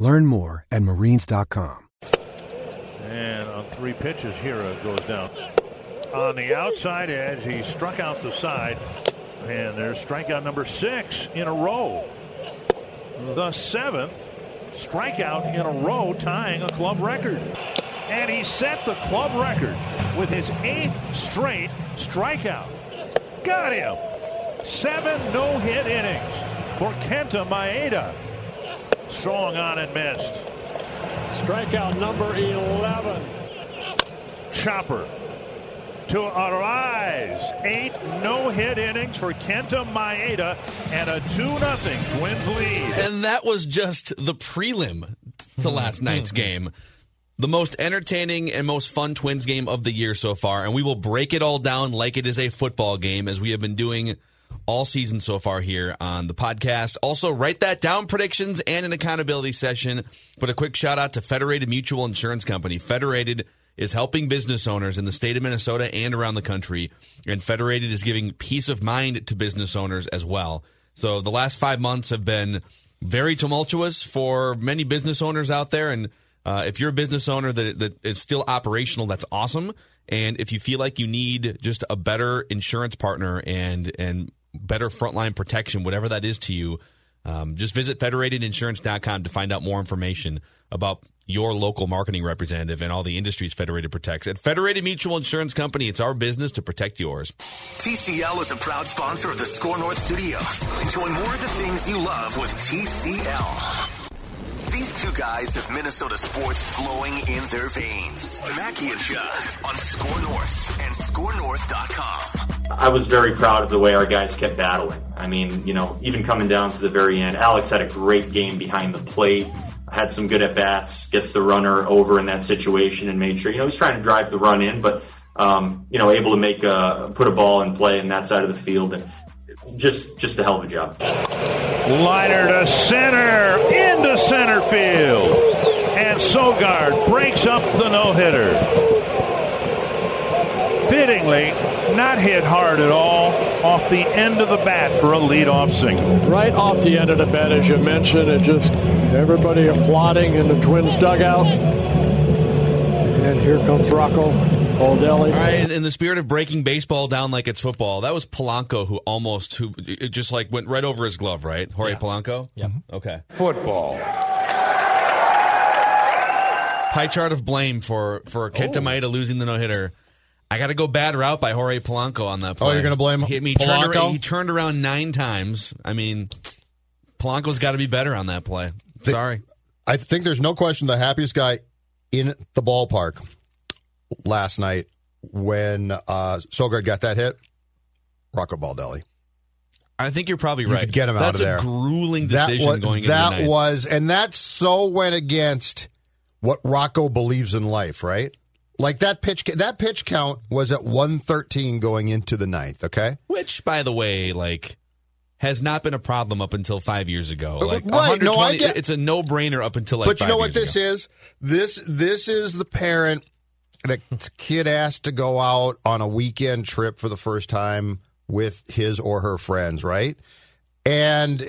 Learn more at marines.com. And on three pitches, Hira goes down. On the outside edge, he struck out the side. And there's strikeout number 6 in a row. The 7th strikeout in a row, tying a club record. And he set the club record with his 8th straight strikeout. Got him! 7 no-hit innings for Kenta Maeda. Strong on and missed. Strikeout number 11. Chopper to arise. 8 no-hit innings for Kenta Maeda and a 2-0 Twins lead. And that was just the prelim to last night's game. The most entertaining and most fun Twins game of the year so far. And we will break it all down like it is a football game, as we have been doing all season so far here on the podcast. Also, write that down, predictions and an accountability session. But a quick shout out to Federated Mutual Insurance Company. Federated is helping business owners in the state of Minnesota and around the country. And Federated is giving peace of mind to business owners as well. So the last 5 months have been very tumultuous for many business owners out there. And if you're a business owner that is still operational, that's awesome. And if you feel like you need just a better insurance partner and better frontline protection, whatever that is to you, just visit federatedinsurance.com to find out more information about your local marketing representative and all the industries Federated protects. At Federated Mutual Insurance Company, it's our business to protect yours. TCL is a proud sponsor of the Score North Studios. Enjoy more of the things you love with TCL. These two guys have Minnesota sports flowing in their veins. Mackie and Judd on Score North and scorenorth.com. I was very proud of the way our guys kept battling. I mean, you know, even coming down to the very end, Alex had a great game behind the plate, had some good at-bats, gets the runner over in that situation and made sure, you know, he's trying to drive the run in, but, you know, able to make put a ball in play in that side of the field. And just a hell of a job. Liner to center, into center field. And Sogard breaks up the no-hitter. Fittingly, not hit hard at all, off the end of the bat for a leadoff single. Right off the end of the bat, as you mentioned, it just everybody applauding in the Twins dugout. And here comes Rocco Baldelli. All right, in the spirit of breaking baseball down like it's football, that was Polanco who it just like went right over his glove, right? Jorge Polanco? Yeah. Okay. Football. Pie chart of blame for Kenta Maeda losing the no-hitter. I got to go bad route by Jorge Polanco on that play. Oh, you're going to blame Polanco? He turned around 9 times. I mean, Polanco's got to be better on that play. Sorry. I think there's no question the happiest guy in the ballpark last night when Sogard got that hit, Rocco Baldelli. I think you're probably right. You could get him out of there. That's a grueling decision going into the night. That was, and that so went against what Rocco believes in life, right? Like that pitch count was at 113 going into the ninth, okay? Which, by the way, like, has not been a problem up until 5 years ago. Like, right, no, I get it's a no-brainer up until like 5 years ago. But you know what this is? This is the parent that kid asked to go out on a weekend trip for the first time with his or her friends, right? And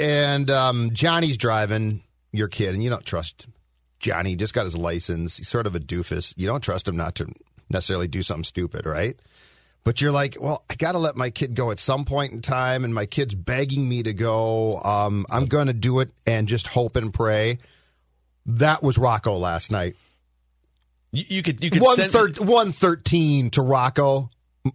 Johnny's driving your kid, and you don't trust him. Johnny just got his license. He's sort of a doofus. You don't trust him not to necessarily do something stupid, right? But you're like, well, I got to let my kid go at some point in time, and my kid's begging me to go. I'm going to do it and just hope and pray. That was Rocco last night. You could 113 to Rocco.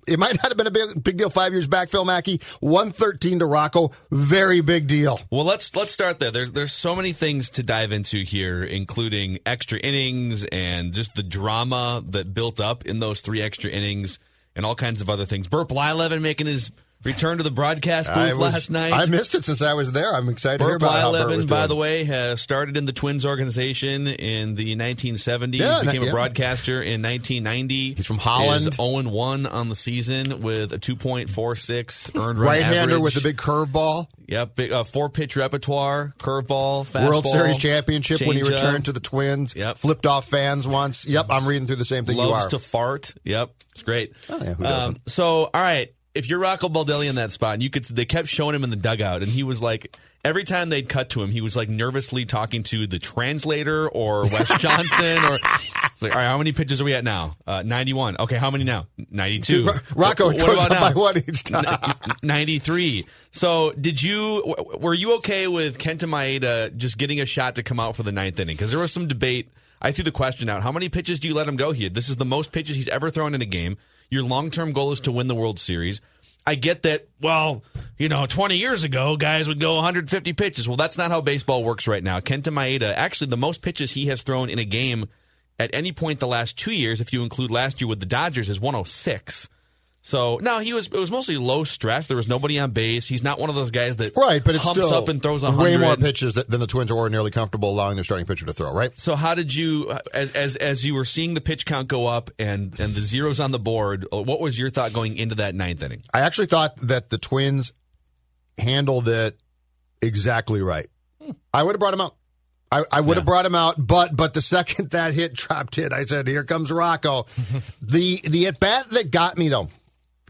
It might not have been a big deal 5 years back, Phil Mackey. 113 to Rocco, very big deal. Well, let's start there. There's so many things to dive into here, including extra innings and just the drama that built up in those three extra innings and all kinds of other things. Bert Blyleven making his return to the broadcast booth last night. I missed it since I was there. I'm excited to hear about how Bert was doing. By the way, has started in the Twins organization in the 1970s. Yeah, became a broadcaster in 1990. He's from Holland. Is 0-1 on the season with a 2.46 earned run average. Right-hander with a big curveball. Yep, big, four-pitch repertoire, curveball, fastball. World Series championship when he returned to the Twins. Yep. Flipped off fans once. Yep, I'm reading through the same thing. Loves to fart. Yep, it's great. Oh, yeah, who doesn't? All right. If you're Rocco Baldelli in that spot, and they kept showing him in the dugout, and he was like, every time they'd cut to him, he was like nervously talking to the translator or Wes Johnson or all right, how many pitches are we at now? 91. Okay, how many now? 92. Rocco, what goes about now? By one each time. 93. So, were you okay with Kenta Maeda just getting a shot to come out for the ninth inning? Because there was some debate. I threw the question out: how many pitches do you let him go here? This is the most pitches he's ever thrown in a game. Your long-term goal is to win the World Series. I get that, 20 years ago, guys would go 150 pitches. Well, that's not how baseball works right now. Kenta Maeda, actually the most pitches he has thrown in a game at any point the last 2 years, if you include last year with the Dodgers, is 106. So, no, it was mostly low stress. There was nobody on base. He's not one of those guys that humps up and throws 100. Way more pitches than the Twins are ordinarily comfortable allowing their starting pitcher to throw, right? So how did you, as you were seeing the pitch count go up and the zeros on the board, what was your thought going into that ninth inning? I actually thought that the Twins handled it exactly right. I would have brought him out. I would have brought him out, but the second that hit dropped in, I said, here comes Rocco. The at-bat that got me, though,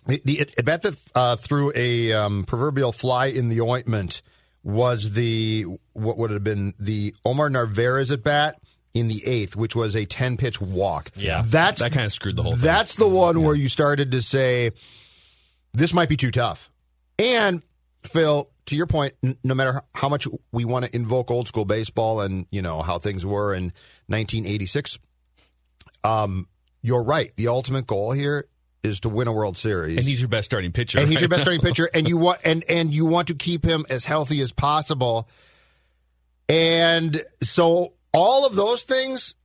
the at-bat that threw a proverbial fly in the ointment was the Omar Narváez at-bat in the eighth, which was a 10-pitch walk. Yeah, that kind of screwed the whole thing. That's the one where you started to say, this might be too tough. And, Phil, to your point, no matter how much we want to invoke old school baseball and, how things were in 1986, you're right. The ultimate goal here is to win a World Series. And he's your best starting pitcher. And he's your best starting pitcher, and you want to keep him as healthy as possible. And so all of those things,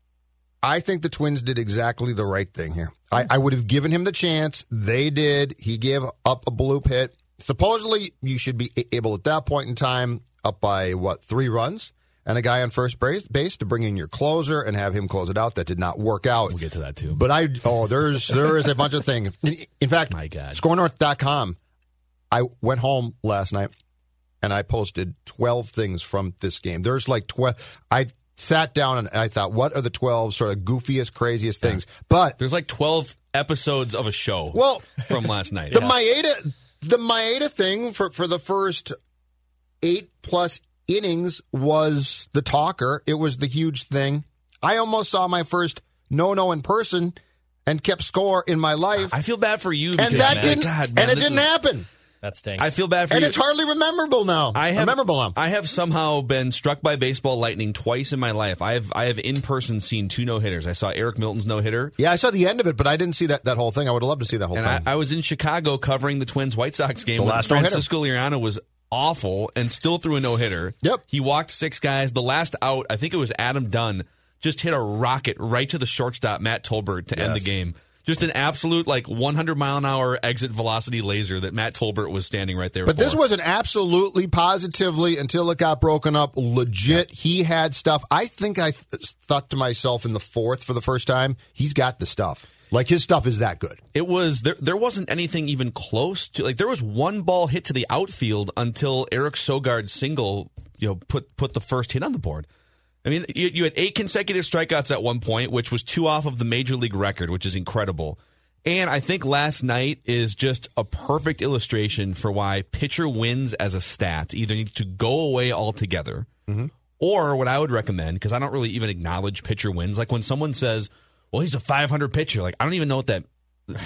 I think the Twins did exactly the right thing here. I would have given him the chance. They did. He gave up a bloop hit. Supposedly, you should be able at that point in time, up by, 3 runs, and a guy on first base to bring in your closer and have him close it out. That did not work out. We'll get to that, too. But there is a bunch of things. In fact, scorenorth.com, I went home last night, and I posted 12 things from this game. There's like 12. I sat down, and I thought, what are the 12 sort of goofiest, craziest things? Yeah. But there's like 12 episodes of a show from last night. The Maeda thing for the first 8-plus innings was the talker. It was the huge thing. I almost saw my first no-no in person and kept score in my life. I feel bad for you. It didn't happen. That stinks. I feel bad for you. And it's hardly memorable now. I have somehow been struck by baseball lightning twice in my life. I have in person seen 2 no-hitters. I saw Eric Milton's no-hitter. Yeah, I saw the end of it, but I didn't see that whole thing. I would have loved to see that whole thing. I was in Chicago covering the Twins-White Sox game. The last Francisco Liriano was awful and still threw a no-hitter. Yep. He walked 6 guys. The last out, I think it was Adam Dunn, just hit a rocket right to the shortstop, Matt Tolbert, to end the game. Just an absolute, 100-mile-an-hour exit velocity laser that Matt Tolbert was standing right there. But this was an absolutely, positively, until it got broken up, legit. Yeah. He had stuff. I think I thought to myself in the fourth for the first time, he's got the stuff. His stuff is that good. It was, there wasn't anything even close to, there was one ball hit to the outfield until Eric Sogard's single, put the first hit on the board. I mean, you had 8 consecutive strikeouts at one point, which was 2 off of the major league record, which is incredible. And I think last night is just a perfect illustration for why pitcher wins as a stat either needs to go away altogether, or what I would recommend, because I don't really even acknowledge pitcher wins. Like when someone says, well, he's a .500 pitcher, I don't even know what that...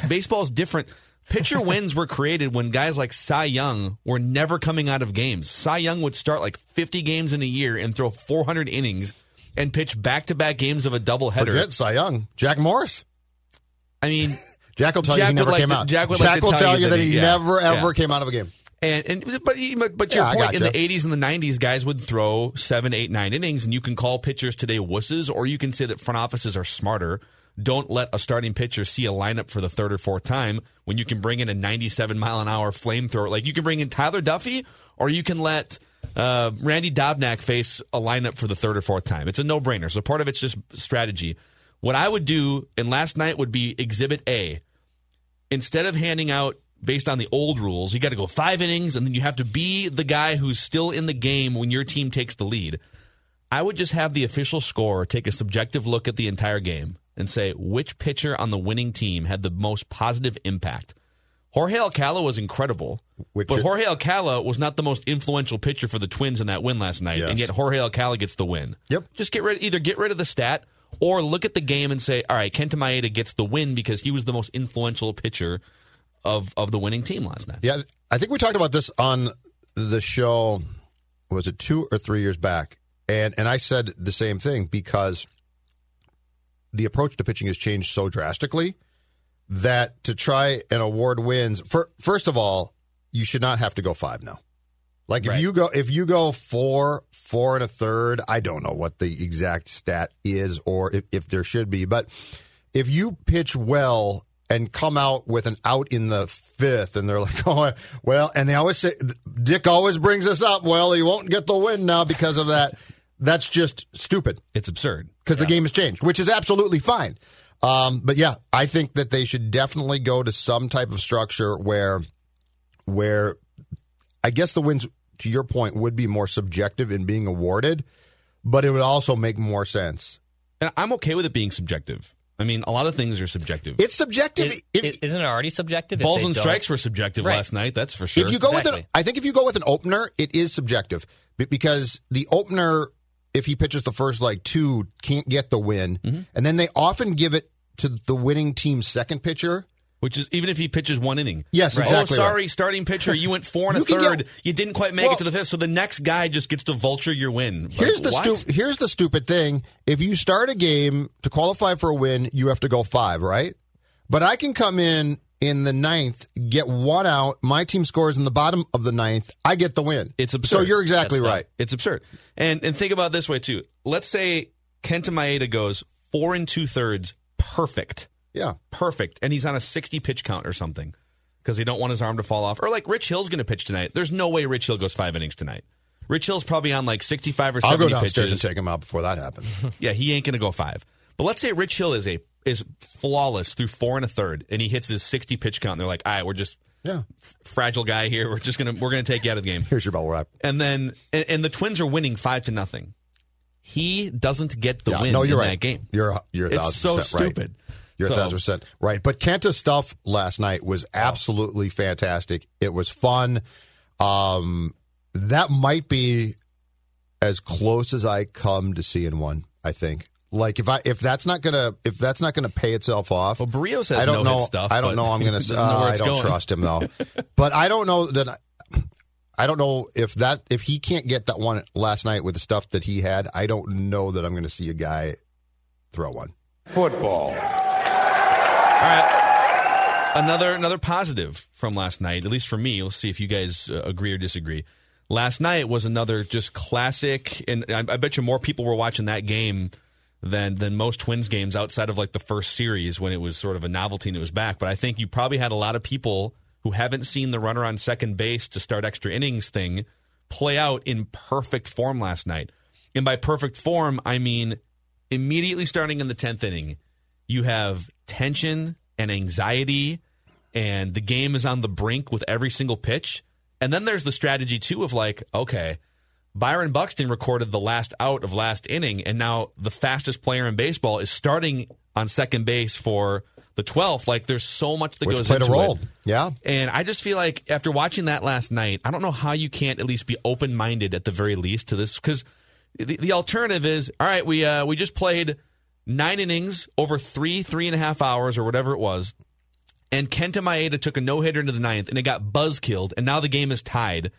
Baseball's different. Pitcher wins were created when guys like Cy Young were never coming out of games. Cy Young would start 50 games in a year and throw 400 innings and pitch back-to-back games of a doubleheader. Forget Cy Young. Jack Morris. I mean... Jack will tell you he never came out. Jack will tell you that he never, ever came out of a game. But your point, in the 80s and the 90s, guys would throw 7, 8, 9 innings, and you can call pitchers today wusses, or you can say that front offices are smarter. Don't let a starting pitcher see a lineup for the third or fourth time when you can bring in a 97-mile-an-hour flamethrower. Like, you can bring in Tyler Duffy, or you can let Randy Dobnak face a lineup for the third or fourth time. It's a no-brainer. So part of it's just strategy. What I would do, and last night would be Exhibit A. Instead of handing out, based on the old rules, you got to go 5 innings, and then you have to be the guy who's still in the game when your team takes the lead. I would just have the official scorer take a subjective look at the entire game and say, which pitcher on the winning team had the most positive impact? Jorge Alcala was incredible, but Jorge Alcala was not the most influential pitcher for the Twins in that win last night, yes. And yet Jorge Alcala gets the win. Yep. Just get rid of the stat, or look at the game and say, all right, Kenta Maeda gets the win because he was the most influential pitcher of the winning team last night. Yeah, I think we talked about this on the show, was it 2 or 3 years back? And I said the same thing because the approach to pitching has changed so drastically that to try and award wins, first of all, you should not have to go 5 now. Like, right. if you go 4, 4 1/3, I don't know what the exact stat is or if there should be. But if you pitch well and come out with an out in the 5th, and they're like, oh, well, and they always say, Dick always brings us up, well, you won't get the win now because of that. That's just stupid. It's absurd. Because the game has changed, which is absolutely fine. But, yeah, I think that they should definitely go to some type of structure where I guess the wins, to your point, would be more subjective in being awarded, but it would also make more sense. And I'm okay with it being subjective. I mean, a lot of things are subjective. It's subjective. Isn't it already subjective? Balls and strikes were subjective last night, that's for sure. I think if you go with an opener, it is subjective. Because the opener, if he pitches the first, 2, can't get the win. Mm-hmm. And then they often give it to the winning team's second pitcher. Which is, even if he pitches 1 inning. Yes, right. Exactly. Oh, sorry, starting pitcher, you went 4 1/3. You didn't quite make it to the 5th, so the next guy just gets to vulture your win. Here's the stupid thing. If you start a game to qualify for a win, you have to go 5, right? But I can come in the 9th, get 1 out, my team scores in the bottom of the 9th, I get the win. It's absurd. So you're exactly right. It's absurd. And think about it this way, too. Let's say Kenta Maeda goes 4 2/3, perfect. Yeah. Perfect. And he's on a 60-pitch count or something because they don't want his arm to fall off. Or Rich Hill's going to pitch tonight. There's no way Rich Hill goes 5 innings tonight. Rich Hill's probably on 65 or 70 pitches. I'll go downstairs and take him out before that happens. Yeah, he ain't going to go 5. But let's say Rich Hill is flawless through 4 1/3, and he hits his 60-pitch count. And they're like, all right, we're just fragile guy here. We're gonna take you out of the game. Here's your bubble wrap. And then and the Twins are winning 5-0. He doesn't get the win that game. You're 1,000%. It's so stupid. Right. You're 1,000% right. But Kenta's stuff last night was absolutely fantastic. It was fun. That might be as close as I come to seeing one, I think. If that's not gonna pay itself off. Well, Berríos has no hit stuff. I don't know. I don't trust him though. But I don't know that. I don't know if he can't get that one last night with the stuff that he had. I don't know that I'm gonna see a guy throw one. Football. All right, another positive from last night, at least for me. We'll see if you guys agree or disagree. Last night was another just classic, and I bet you more people were watching that game than most Twins games outside of the first series when it was sort of a novelty and it was back. But I think you probably had a lot of people who haven't seen the runner on second base to start extra innings thing play out in perfect form last night. And by perfect form, I mean immediately starting in the 10th inning, you have tension and anxiety, and the game is on the brink with every single pitch. And then there's the strategy, too, of okay, Byron Buxton recorded the last out of last inning, and now the fastest player in baseball is starting on second base for the 12th. There's so much that goes into it. Yeah. And I just feel like after watching that last night, I don't know how you can't at least be open-minded at the very least to this, because the alternative is, all right, we just played 9 innings over 3.5 hours or whatever it was, and Kenta Maeda took a no-hitter into the 9th, and it got buzzkilled, and now the game is tied,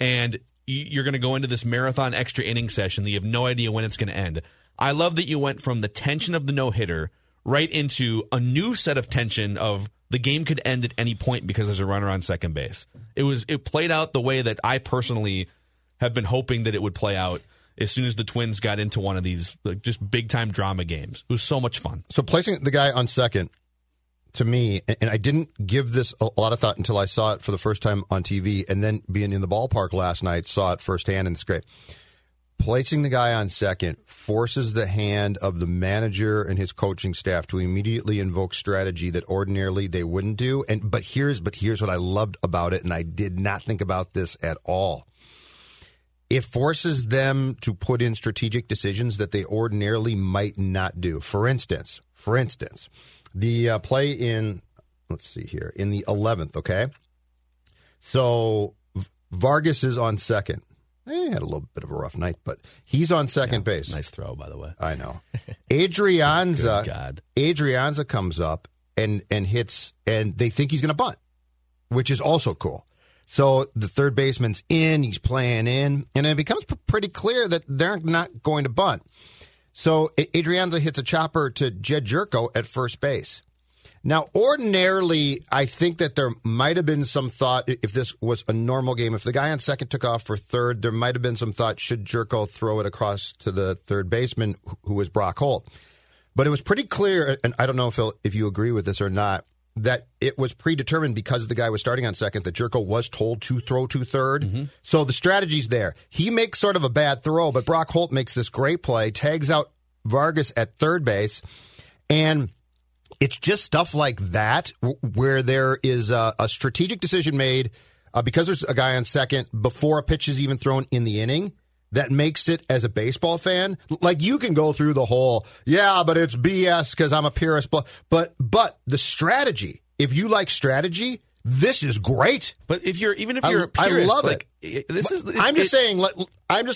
and you're going to go into this marathon extra inning session that you have no idea when it's going to end. I love that you went from the tension of the no-hitter right into a new set of tension of the game could end at any point because there's a runner on second base. It played out the way that I personally have been hoping that it would play out as soon as the Twins got into one of these just big-time drama games. It was so much fun. So placing the guy on second, to me, and I didn't give this a lot of thought until I saw it for the first time on TV, and then being in the ballpark last night, saw it firsthand, and it's great. Placing the guy on second forces the hand of the manager and his coaching staff to immediately invoke strategy that ordinarily they wouldn't do. But here's what I loved about it, and I did not think about this at all. It forces them to put in strategic decisions that they ordinarily might not do. For instance, the play in, let's see here, in the 11th, okay? So Vargas is on second. He had a little bit of a rough night, but he's on second base. Nice throw, by the way. I know. Adrianza, Adrianza comes up and hits, and they think he's going to bunt, which is also cool. So the third baseman's in, he's playing in, and it becomes pretty clear that they're not going to bunt. So Adrianza hits a chopper to Jed Gyorko at first base. Now, ordinarily, I think that there might have been some thought, if this was a normal game, if the guy on second took off for third, there might have been some thought, should Gyorko throw it across to the third baseman, who was Brock Holt? But it was pretty clear, and I don't know, Phil, if you agree with this or not, that it was predetermined because the guy was starting on second that Gyorko was told to throw to third. Mm-hmm. So the strategy's there. He makes sort of a bad throw, but Brock Holt makes this great play, tags out Vargas at third base, and it's just stuff like that where there is a strategic decision made because there's a guy on second before a pitch is even thrown in the inning that makes it, as a baseball fan, like you can go through the whole, yeah, but it's BS because I'm a purist. But the strategy, if you like strategy, this is great. But if you're even if you're a purist, I love it. I'm just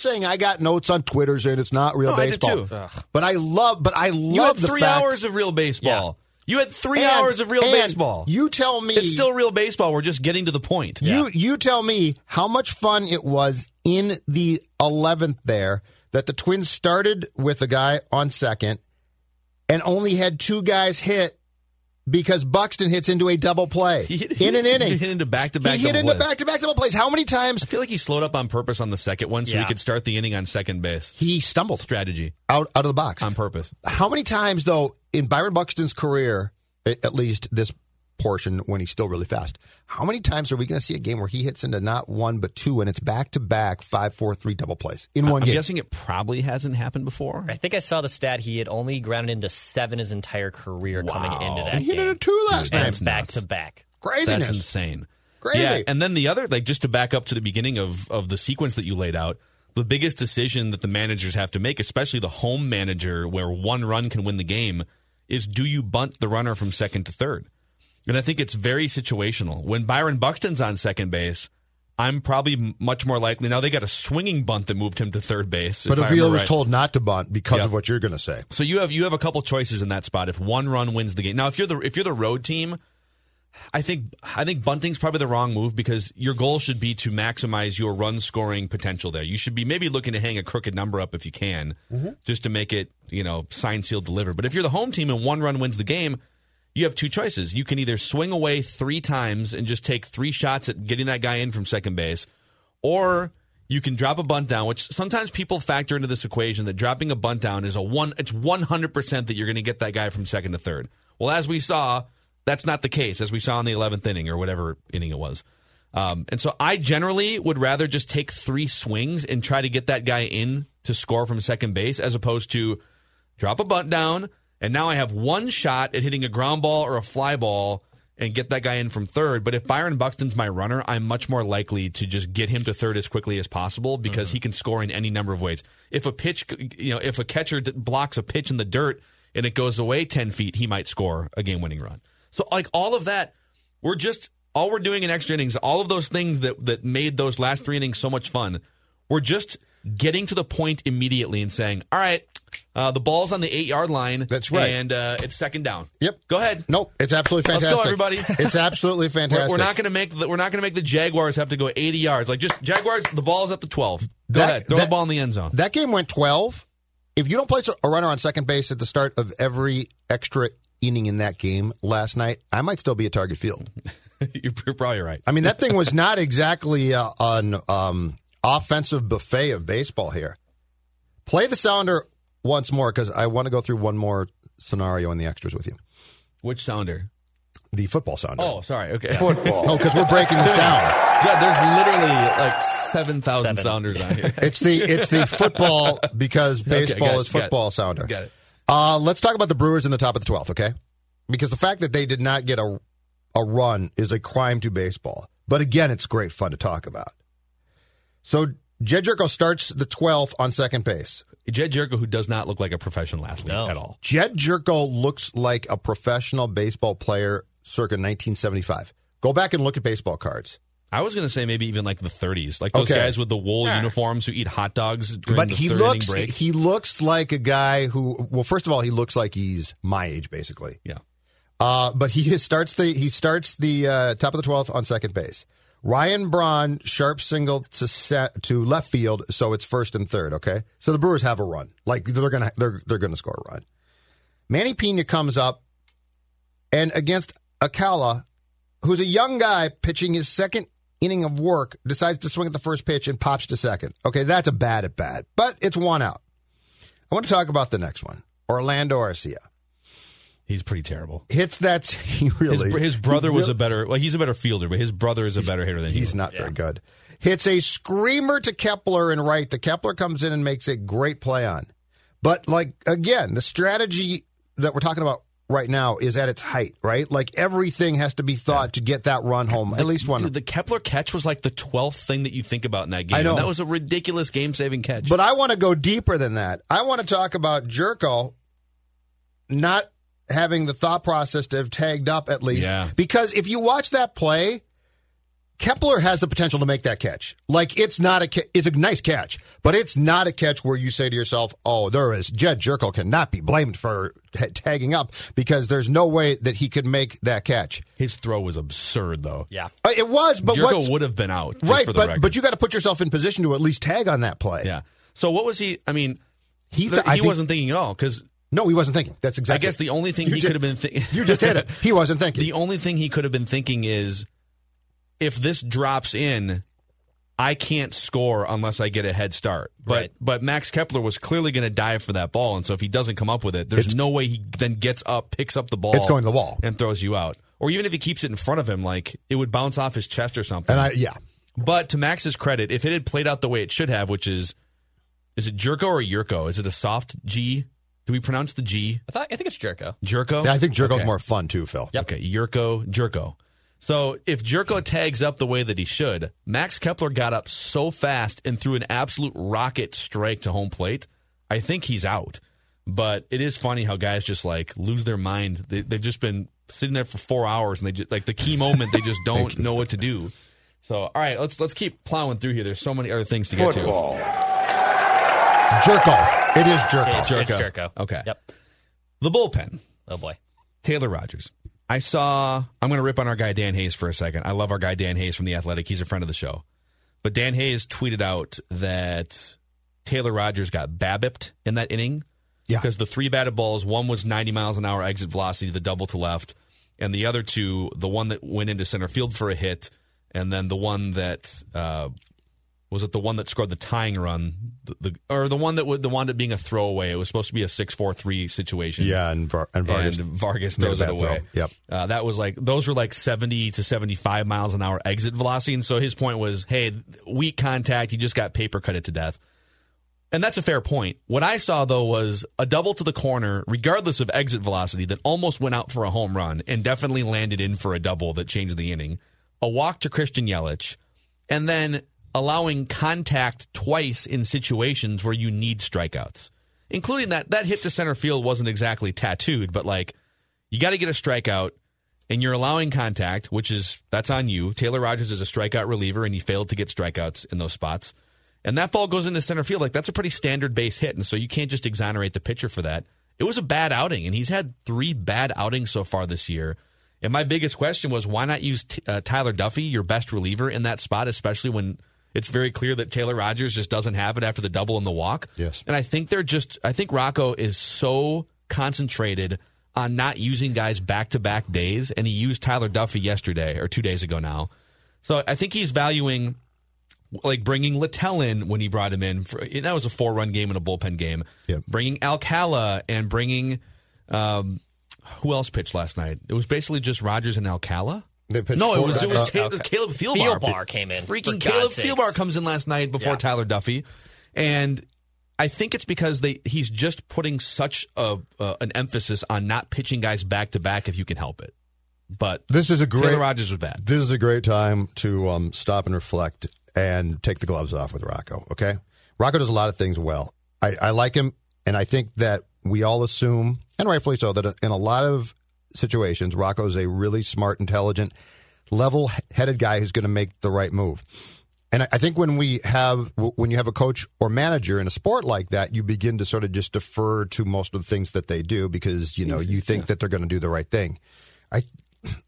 saying. I got notes on Twitter saying it's not real baseball. I did too. But I love. You have three hours of real baseball. Yeah. You had three hours of real baseball. You tell me. It's still real baseball. We're just getting to the point. Yeah. You tell me how much fun it was in the 11th there that the Twins started with a guy on second and only had two guys hit because Buxton hits into a double play in an inning. He hit into back-to-back double plays. How many times? I feel like he slowed up on purpose on the second one so he could start the inning on second base. He stumbled. Strategy. Out of the box. On purpose. How many times, though, in Byron Buxton's career, at least this portion when he's still really fast, how many times are we going to see a game where he hits into not one but two and it's back-to-back 5-4-3 double plays in one game? I'm guessing it probably hasn't happened before. I think I saw the stat he had only grounded into seven his entire career coming into that game. And he hit into two last night. And back-to-back. Craziness. That's insane. Crazy. Yeah, and then the other, like just to back up to the beginning of the sequence that you laid out, the biggest decision that the managers have to make, especially the home manager where one run can win the game, is do you bunt the runner from second to third? And I think it's very situational. When Byron Buxton's on second base, I'm probably much more likely. Now they got a swinging bunt that moved him to third base. But Avila was told not to bunt because of what you're going to say. So you have a couple choices in that spot. If one run wins the game, now if you're the road team, I think bunting's probably the wrong move because your goal should be to maximize your run scoring potential there. You should be maybe looking to hang a crooked number up if you can, just to make it, sign, seal, deliver. But if you're the home team and one run wins the game, you have two choices. You can either swing away three times and just take three shots at getting that guy in from second base, or you can drop a bunt down, which sometimes people factor into this equation that dropping a bunt down is it's 100% that you're going to get that guy from second to third. Well, as we saw, that's not the case, as we saw in the 11th inning or whatever inning it was. And so I generally would rather just take three swings and try to get that guy in to score from second base as opposed to drop a bunt down, and now I have one shot at hitting a ground ball or a fly ball and get that guy in from third. But if Byron Buxton's my runner, I'm much more likely to just get him to third as quickly as possible because he can score in any number of ways. If a pitch, if a catcher blocks a pitch in the dirt and it goes away 10 feet, he might score a game-winning run. So, like, all of that, we're doing in extra innings, all of those things that made those last three innings so much fun, we're just getting to the point immediately and saying, all right, the ball's on the 8-yard line. That's right. And it's second down. Yep. Go ahead. Nope. It's absolutely fantastic. Let's go, everybody. It's absolutely fantastic. We're not going to make the Jaguars have to go 80 yards. Like, just Jaguars, the ball's at the 12. Go ahead. Throw the ball in the end zone. That game went 12. If you don't place a runner on second base at the start of every extra inning in that game last night, I might still be at Target Field. You're probably right. I mean, that thing was not exactly an offensive buffet of baseball here. Play the sounder once more, because I want to go through one more scenario in the extras with you. Which sounder? The football sounder. Oh, sorry. Okay. Football. Oh, because we're breaking this down. Yeah, there's literally like 7,000 sounders on here. It's the football, because baseball is football sounder. Got it. Let's talk about the Brewers in the top of the 12th, okay? Because the fact that they did not get a run is a crime to baseball. But again, it's great fun to talk about. So Jed Gyorko starts the 12th on second base. Jed Gyorko, who does not look like a professional athlete at all. Jed Gyorko looks like a professional baseball player circa 1975. Go back and look at baseball cards. I was going to say maybe even like the 30s, like those guys with the wool uniforms who eat hot dogs during the third inning break. He looks like a guy who, well, first of all, he looks like he's my age, basically. Yeah. But he starts the top of the 12th on second base. Ryan Braun, sharp single to left field, so it's first and third. Okay, so the Brewers have a run. Like they're gonna score a run. Manny Piña comes up, and against Alcala, who's a young guy pitching his second inning of work, decides to swing at the first pitch and pops to second. Okay, that's a bad at bat, but it's one out. I want to talk about the next one, Orlando Arcia. He's pretty terrible. Hits that, he really... His brother was a better... Well, he's a better fielder, but his brother is a better hitter than he is. He's not very good. Hits a screamer to Kepler in right. The Kepler comes in and makes a great play on. But, like, again, the strategy that we're talking about right now is at its height, right? Like, everything has to be thought to get that run home. At least one. Dude, the Kepler catch was like the 12th thing that you think about in that game. I know. And that was a ridiculous game-saving catch. But I want to go deeper than that. I want to talk about Gyorko not having the thought process to have tagged up at least. Yeah. Because if you watch that play, Kepler has the potential to make that catch. Like, it's a nice catch, but it's not a catch where you say to yourself, oh, Jed Gyorko cannot be blamed for tagging up, because there's no way that he could make that catch. His throw was absurd, though. Yeah. It was, but Gyorko would have been out. Right, but you got to put yourself in position to at least tag on that play. Yeah. So what was he, I mean, he wasn't thinking at all, because... No, he wasn't thinking. That's exactly. I guess the only thing he could have been thinking... You just hit it. He wasn't thinking. The only thing he could have been thinking is, if this drops in, I can't score unless I get a head start. But Max Kepler was clearly going to dive for that ball, and so if he doesn't come up with it, there's no way he then gets up, picks up the ball... It's going to the wall. ...and throws you out. Or even if he keeps it in front of him, like, it would bounce off his chest or something. But to Max's credit, if it had played out the way it should have, which is it Gyorko or Yurko? Is it a soft G... Do we pronounce the G? I think it's Gyorko. Gyorko? Yeah, I think Gyorko's more fun too, Phil. Yep. Okay, Gyorko. So if Gyorko tags up the way that he should, Max Kepler got up so fast and threw an absolute rocket strike to home plate, I think he's out. But it is funny how guys just like lose their mind. They've just been sitting there for 4 hours and they just, like the key moment, they just don't know what to do. So, all right, let's keep plowing through here. There's so many other things to get to. Gyorko. It is Gyorko. Gyorko. Okay. Yep. The bullpen. Oh, boy. Taylor Rogers. I'm going to rip on our guy Dan Hayes for a second. I love our guy Dan Hayes from The Athletic. He's a friend of the show. But Dan Hayes tweeted out that Taylor Rogers got BABIP'd in that inning. Yeah. Because the three batted balls, one was 90 miles an hour exit velocity, the double to left, and the other two, the one that went into center field for a hit, and then the one that... was it the one that scored the tying run, the one that wound up being a throwaway? It was supposed to be a 6-4-3 situation. Yeah, and Vargas throws it away. Throw. Yep, that was like those were like 70 to 75 miles an hour exit velocity. And so his point was, hey, weak contact. He just got paper cut it to death, and that's a fair point. What I saw though was a double to the corner, regardless of exit velocity, that almost went out for a home run and definitely landed in for a double that changed the inning. A walk to Christian Yelich, and then allowing contact twice in situations where you need strikeouts, including that hit to center field wasn't exactly tattooed, but like you got to get a strikeout and you're allowing contact, that's on you. Taylor Rogers is a strikeout reliever and he failed to get strikeouts in those spots. And that ball goes into center field. Like that's a pretty standard base hit. And so you can't just exonerate the pitcher for that. It was a bad outing and he's had 3 bad outings so far this year. And my biggest question was why not use Tyler Duffy, your best reliever in that spot, especially when It's very clear that Taylor Rogers just doesn't have it after the double and the walk. Yes. And I think they're just, I think Rocco is so concentrated on not using guys back-to-back days, and he used Tyler Duffy yesterday, or 2 days ago now. So I think he's valuing, like, bringing Littell in when he brought him in. That was a four-run game and a bullpen game. Yep. Bringing Alcala and bringing, who else pitched last night? It was basically just Rogers and Alcala. No, it was Caleb Thielbar. Thielbar came in. Freaking Caleb Thielbar comes in last night before Tyler Duffy. And I think it's because he's just putting such an emphasis on not pitching guys back-to-back if you can help it. But this is Taylor Rogers was bad. This is a great time to stop and reflect and take the gloves off with Rocco, okay? Rocco does a lot of things well. I like him, and I think that we all assume, and rightfully so, that in a lot of situations, Rocco is a really smart, intelligent, level-headed guy who's going to make the right move. And I think when you have a coach or manager in a sport like that, you begin to sort of just defer to most of the things that they do because, you know, you think that they're going to do the right thing.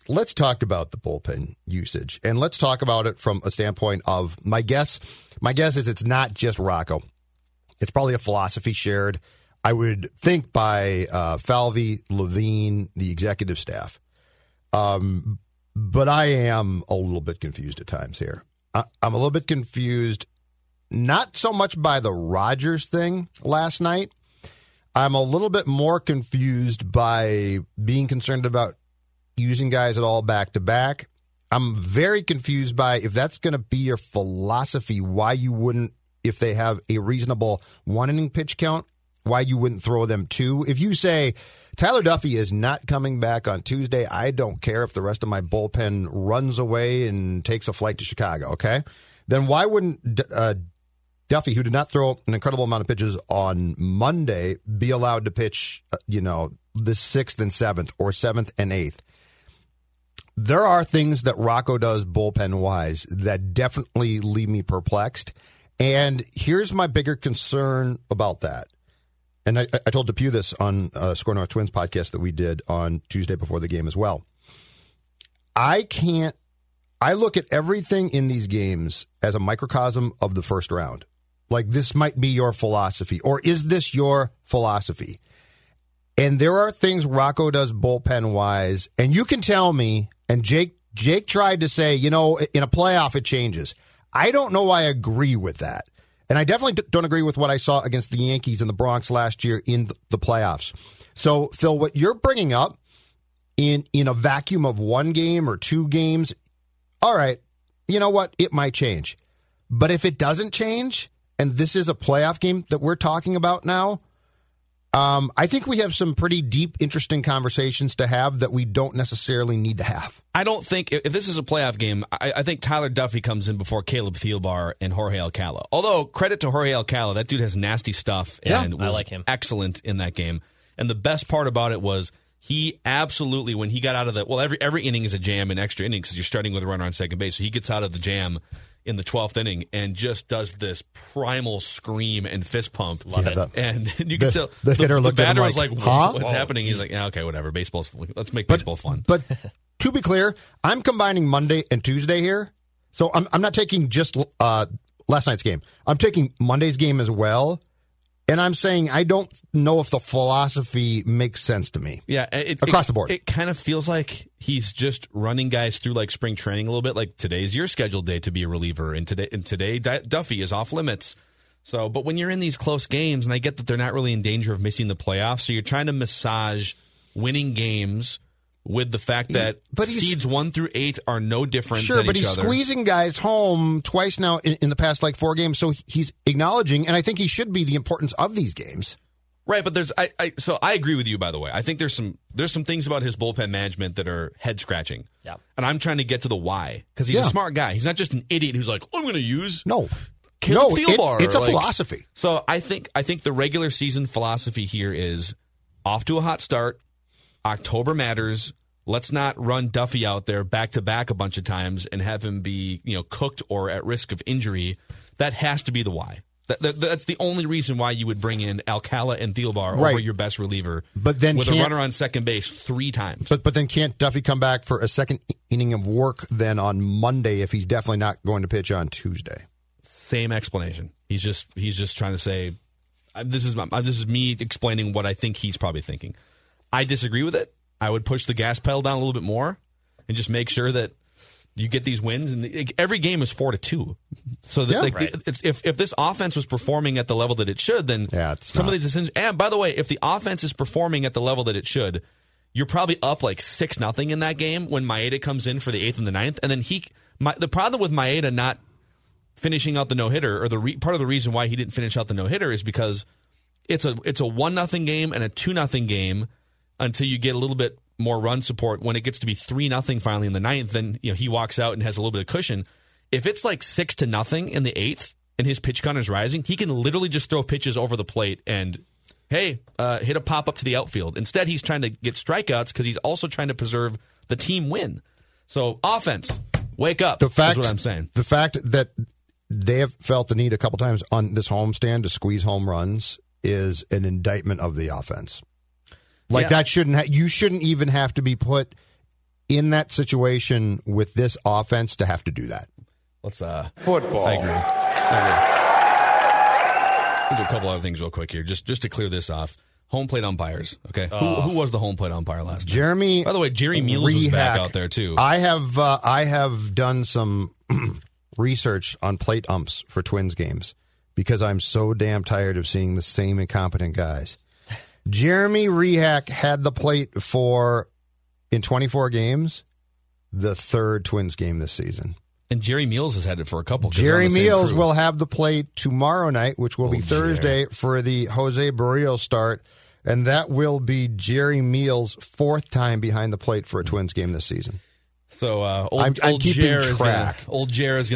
Let's talk about the bullpen usage, and let's talk about it from a standpoint of my guess is it's not just Rocco. It's probably a philosophy shared, I would think, by Falvey, Levine, the executive staff. But I am a little bit confused at times here. I'm a little bit confused, not so much by the Rogers thing last night. I'm a little bit more confused by being concerned about using guys at all back-to-back. I'm very confused by, if that's going to be your philosophy, why you wouldn't, if they have a reasonable one-inning pitch count, why you wouldn't throw them two. If you say, Tyler Duffy is not coming back on Tuesday, I don't care if the rest of my bullpen runs away and takes a flight to Chicago, okay? Then why wouldn't Duffy, who did not throw an incredible amount of pitches on Monday, be allowed to pitch, the 6th and 7th or 7th and 8th? There are things that Rocco does bullpen-wise that definitely leave me perplexed. And here's my bigger concern about that. And I told Depew this on Score North Twins podcast that we did on Tuesday before the game as well. I look at everything in these games as a microcosm of the first round. Like, this might be your philosophy, or is this your philosophy? And there are things Rocco does bullpen-wise, and you can tell me, and Jake tried to say, in a playoff it changes. I don't know I agree with that. And I definitely don't agree with what I saw against the Yankees in the Bronx last year in the playoffs. So, Phil, what you're bringing up in a vacuum of one game or two games, all right, you know what? It might change. But if it doesn't change, and this is a playoff game that we're talking about now, I think we have some pretty deep, interesting conversations to have that we don't necessarily need to have. I don't think, if this is a playoff game, I think Tyler Duffy comes in before Caleb Thielbar and Jorge Alcala. Although, credit to Jorge Alcala, that dude has nasty stuff and was excellent in that game. And the best part about it was he absolutely, when he got out of the, well, every inning is a jam and extra innings because you're starting with a runner on second base. So he gets out of the jam in the 12th inning and just does this primal scream and fist pump. Love it. And you can tell the batter was like, huh? What's happening? He's like, yeah, okay, whatever. Let's make baseball fun. But to be clear, I'm combining Monday and Tuesday here. So I'm not taking just last night's game. I'm taking Monday's game as well. And I'm saying I don't know if the philosophy makes sense to me. Yeah, across the board. It kind of feels like he's just running guys through like spring training a little bit. Like, today's your scheduled day to be a reliever, and today Duffy is off limits. So, but when you're in these close games, and I get that they're not really in danger of missing the playoffs, so you're trying to massage winning games with the fact that seeds 1 through 8 are no different than each other. Sure, but he's squeezing guys home twice now in the past like 4 games, so he's acknowledging, and I think he should be, the importance of these games. Right, but so I agree with you, by the way. I think there's some things about his bullpen management that are head-scratching. Yeah. And I'm trying to get to the why, because he's a smart guy. He's not just an idiot who's like, I'm going to use... it's a philosophy. So I think the regular season philosophy here is off to a hot start, October matters. Let's not run Duffy out there back-to-back a bunch of times and have him be, cooked or at risk of injury. That has to be the why. That's the only reason why you would bring in Alcala and Thielbar over your best reliever, but then with a runner on second base 3 times. But then can't Duffy come back for a second inning of work then on Monday if he's definitely not going to pitch on Tuesday? Same explanation. He's just trying to say, this is me explaining what I think he's probably thinking. I disagree with it. I would push the gas pedal down a little bit more and just make sure that you get these wins. And every game is 4-2. So that, if this offense was performing at the level that it should, then some of these decisions. And by the way, if the offense is performing at the level that it should, you're probably up like 6-0 in that game when Maeda comes in for the 8th and the 9th. And then the problem with Maeda not finishing out the no-hitter, or part of the reason why he didn't finish out the no-hitter, is because it's a 1-0 game and a 2-0 game until you get a little bit more run support. When it gets to be 3-0 finally in the 9th, then he walks out and has a little bit of cushion. If it's like 6-0 in the 8th and his pitch count is rising, he can literally just throw pitches over the plate and, hey, hit a pop-up to the outfield. Instead, he's trying to get strikeouts because he's also trying to preserve the team win. So, offense, wake up, is what I'm saying. The fact that they have felt the need a couple times on this homestand to squeeze home runs is an indictment of the offense. Like, that shouldn't you shouldn't even have to be put in that situation with this offense to have to do that. Let's football. I agree. We'll do a couple other things real quick here, just to clear this off. Home plate umpires. Okay, who was the home plate umpire last night? By the way, Jerry Meals was back out there too. I have done some research on plate umps for Twins games because I'm so damn tired of seeing the same incompetent guys. Jeremy Rehack had the plate for, in 24 games, the third Twins game this season. And Jerry Meals has had it for a couple. Jerry Meals will have the plate tomorrow night, which will be Thursday, for the José Berríos start. And that will be Jerry Meals' fourth time behind the plate for a Twins game this season. So old Jer is going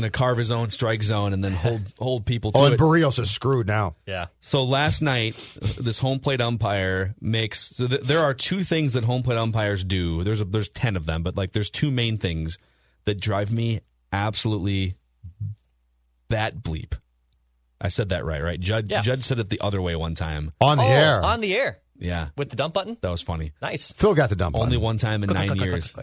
to carve his own strike zone and then hold people to it. Oh, and Barrios is screwed now. Yeah. So last night, this home plate umpire makes... So there are two things that home plate umpires do. There's 10 of them, but like there's two main things that drive me absolutely bat bleep. I said that right? Judge said it the other way one time. On the air. Yeah. With the dump button? That was funny. Nice. Phil got the dump button. Only one time in 9 years.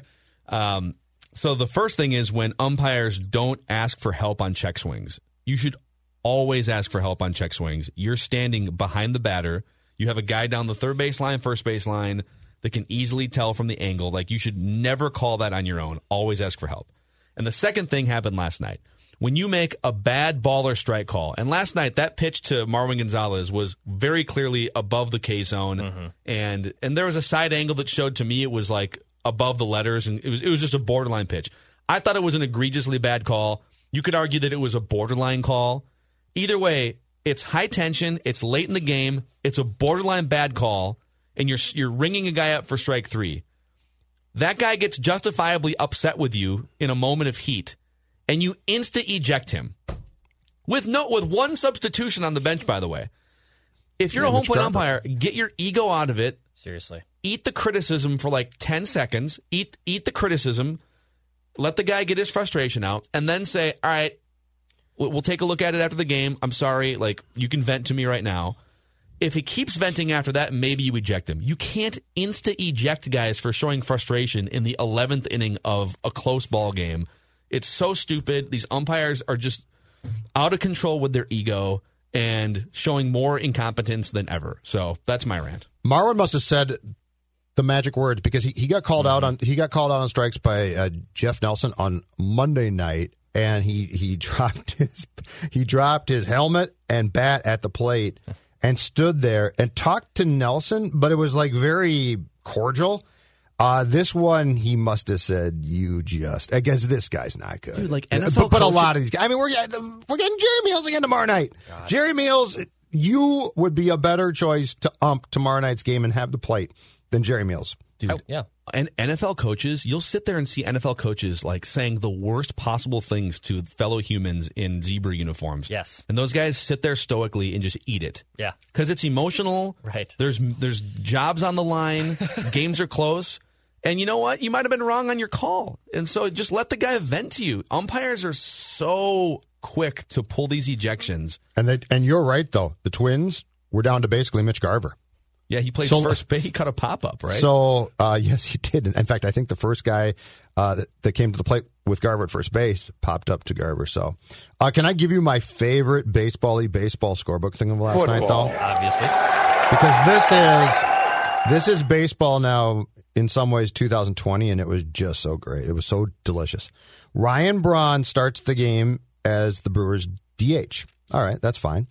So the first thing is when umpires don't ask for help on check swings. You should always ask for help on check swings. You're standing behind the batter. You have a guy down the third baseline, first baseline that can easily tell from the angle. Like, you should never call that on your own. Always ask for help. And the second thing happened last night. When you make a bad ball or strike call, and last night that pitch to Marwin Gonzalez was very clearly above the K zone, and there was a side angle that showed to me it was like above the letters, and it was just a borderline pitch. I thought it was an egregiously bad call. You could argue that it was a borderline call. Either way, it's high tension, it's late in the game, it's a borderline bad call, and you're ringing a guy up for strike three. That guy gets justifiably upset with you in a moment of heat, and you insta eject him. With one substitution on the bench, by the way. If you're a home plate umpire, get your ego out of it. Seriously. Eat the criticism for like 10 seconds. Eat the criticism. Let the guy get his frustration out, and then say, all right, we'll take a look at it after the game. I'm sorry. Like, you can vent to me right now. If he keeps venting after that, maybe you eject him. You can't insta-eject guys for showing frustration in the 11th inning of a close ball game. It's so stupid. These umpires are just out of control with their ego and showing more incompetence than ever. So that's my rant. Marwin must have said the magic words because he got called out on strikes by Jeff Nelson on Monday night, and he dropped his helmet and bat at the plate and stood there and talked to Nelson, but it was like very cordial. This one, he must have said, I guess this guy's not good. Dude, like NFL but a lot of these guys. I mean, we're getting Jerry Meals again tomorrow night. God. Jerry Meals, you would be a better choice to ump tomorrow night's game and have the plate than Jerry Meals. Dude, and NFL coaches, you'll sit there and see NFL coaches like saying the worst possible things to fellow humans in zebra uniforms. Yes. And those guys sit there stoically and just eat it. Yeah. Because it's emotional. Right. There's jobs on the line. Games are close. And you know what? You might have been wrong on your call. And so just let the guy vent to you. Umpires are so quick to pull these ejections. And you're right, though. The Twins were down to basically Mitch Garver. Yeah, he played first base. He caught a pop-up, right? So, yes, he did. In fact, I think the first guy that came to the plate with Garver at first base popped up to Garver. So, can I give you my favorite baseball-y baseball scorebook thing of last night, though? Obviously. Because this is baseball now, in some ways, 2020, and it was just so great. It was so delicious. Ryan Braun starts the game as the Brewers' DH. All right, that's fine.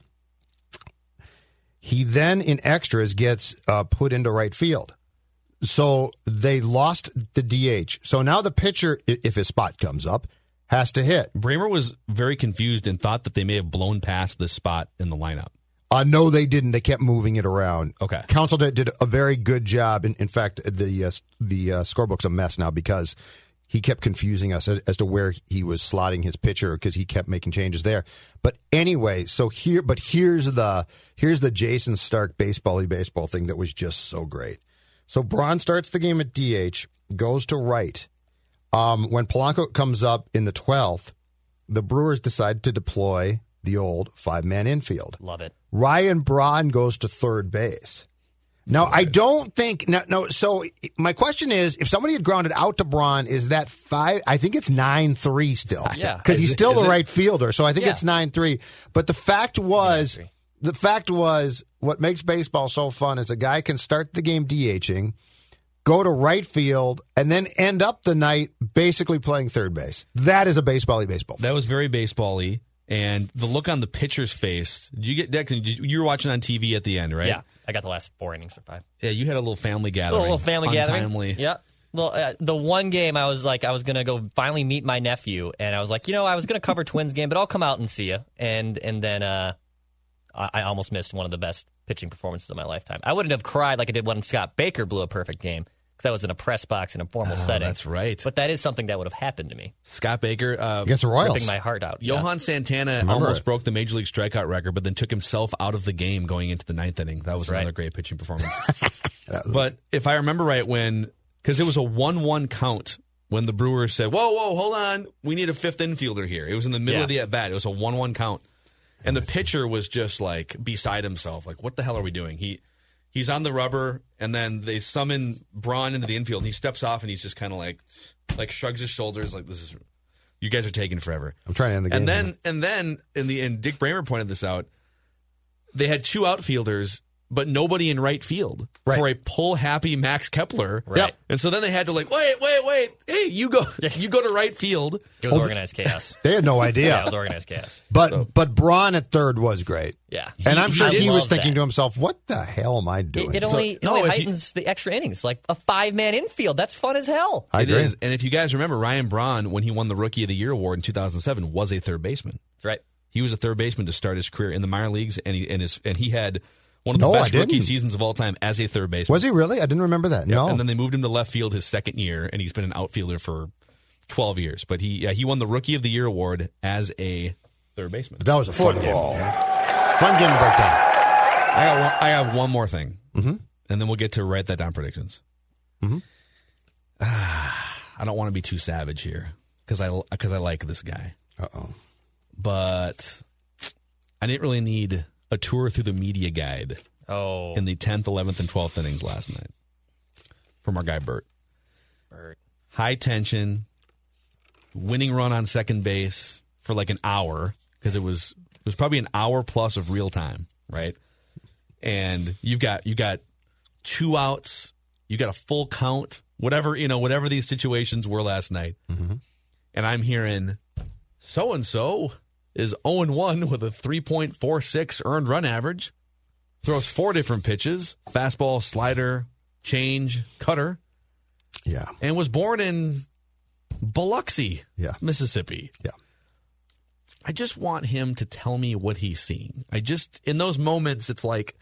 He then, in extras, gets put into right field. So they lost the DH. So now the pitcher, if his spot comes up, has to hit. Bramer was very confused and thought that they may have blown past this spot in the lineup. No, they didn't. They kept moving it around. Okay. Council did a very good job. In fact, the scorebook's a mess now because he kept confusing us as to where he was slotting his pitcher because he kept making changes there. But anyway, here's the Jason Stark baseball-y baseball thing that was just so great. So Braun starts the game at DH, goes to right. When Polanco comes up in the 12th, the Brewers decide to deploy the old five-man infield. Love it. Ryan Braun goes to third base. Now, I don't think... No. So my question is, if somebody had grounded out to Braun, is that 5... I think it's 9-3 still. Yeah. Because he's still the right fielder, so I think it's 9-3. But the fact was, what makes baseball so fun is a guy can start the game DHing, go to right field, and then end up the night basically playing third base. That is a baseball-y baseball. That was very baseball-y. And the look on the pitcher's face, did you get Declan? You were watching on TV at the end, right? Yeah, I got the last 4 innings of 5. Yeah, you had a little family gathering. Untimely. Yeah. Well, the one game I was like, I was going to go finally meet my nephew, and I was like, I was going to cover Twins game, but I'll come out and see you. And then I almost missed one of the best pitching performances of my lifetime. I wouldn't have cried like I did when Scott Baker blew a perfect game, because I was in a press box in a formal setting. That's right. But that is something that would have happened to me. Scott Baker, against the Royals, ripping my heart out. Johan Santana almost broke the Major League strikeout record, but then took himself out of the game going into the 9th inning. That was another great pitching performance. But if I remember right, because it was a 1-1 count when the Brewers said, whoa, hold on, we need a 5th infielder here. It was in the middle of the at-bat. It was a 1-1 count. And the pitcher was just like beside himself. Like, what the hell are we doing? He's on the rubber, and then they summon Braun into the infield, and he steps off, and he's just kind of like shrugs his shoulders, like, this is, you guys are taking forever. I'm trying to end the game. And then and Dick Bramer pointed this out, they had 2 outfielders, but nobody in right field for a pull-happy Max Kepler. Right. And so then they had to wait. Hey, you go to right field. It was organized chaos. They had no idea. Yeah, it was organized chaos. But Braun at third was great. Yeah. And I'm sure he was thinking to himself, what the hell am I doing? It only heightens the extra innings. Like a 5-man infield. That's fun as hell. I agree. And if you guys remember, Ryan Braun, when he won the Rookie of the Year award in 2007, was a third baseman. That's right. He was a third baseman to start his career in the minor leagues, and he had... one of the best rookie seasons of all time as a third baseman. Was he really? I didn't remember that. Yep. No. And then they moved him to left field his second year, and he's been an outfielder for 12 years. But he won the Rookie of the Year award as a third baseman. But that was a fun game. Yeah. Fun game to break down. I have one more thing, and then we'll get to write that down predictions. Mm-hmm. I don't want to be too savage here because I like this guy. Uh-oh. But I didn't really need... a tour through the media guide in the 10th, 11th, and 12th innings last night from our guy Bert. High tension, winning run on second base for like an hour, because it was probably an hour plus of real time, right? And you got 2 outs, you got a full count, whatever these situations were last night. Mm-hmm. And I'm hearing so-and-so is 0-1 with a 3.46 earned run average, throws 4 different pitches, fastball, slider, change, cutter. Yeah. And was born in Biloxi, Mississippi. Yeah. I just want him to tell me what he's seeing. In those moments, it's like,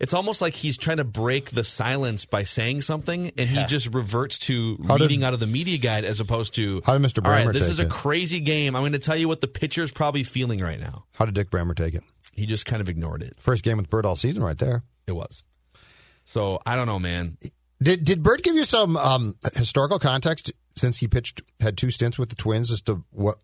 it's almost like he's trying to break the silence by saying something, and he just reverts to reading out of the media guide as opposed to, how did Mr. Bramer all right, this is a crazy game. I'm going to tell you what the pitcher's probably feeling right now. How did Dick Bramer take it? He just kind of ignored it. First game with Bert all season right there. It was. So, I don't know, man. Did Bert give you some historical context, since he had 2 stints with the Twins, as to what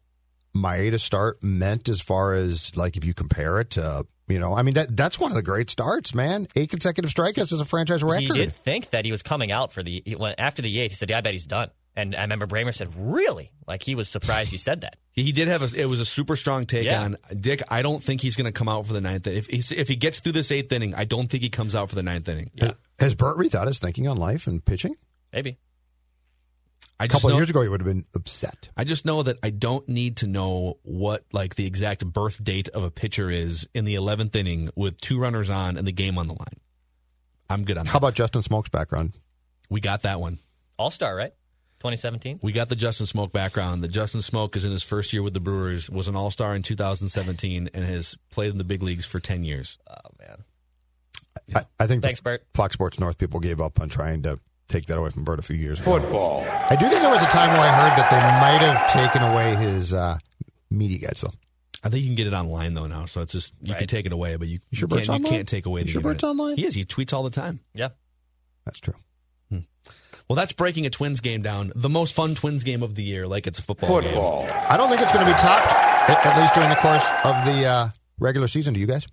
Maeda start meant as far as, like, if you compare it to You know, I mean, that's one of the great starts, man. 8 consecutive strikeouts is a franchise record. You did think that he was coming out for the after the 8th. He said, yeah, I bet he's done. And I remember Bramer said, really? Like, he was surprised you said that. He did have it was a super strong take on Dick. I don't think he's going to come out for the 9th. If he gets through this 8th inning, I don't think he comes out for the 9th inning. Yeah. Has Bert rethought his thinking on life and pitching? Maybe. A couple of years ago, you would have been upset. I just know that I don't need to know what the exact birth date of a pitcher is in the 11th inning with 2 runners on and the game on the line. I'm good on that. How about Justin Smoke's background? We got that one. All-star, right? 2017? We got the Justin Smoke background. The Justin Smoke is in his first year with the Brewers, was an all-star in 2017, and has played in the big leagues for 10 years. Oh, man. Yeah. I think Thanks, Bert. Fox Sports North people gave up on trying to take that away from Bert a few years ago. Football. I do think there was a time where I heard that they might have taken away his media guide. So I think you can get it online, though, now. So it's just you can take it away, but you can't take away the unit. Bert's online? He is. He tweets all the time. Yeah. That's true. Well, that's breaking a Twins game down. The most fun Twins game of the year, like it's a football game. I don't think it's going to be topped, at least during the course of the regular season. Do you guys?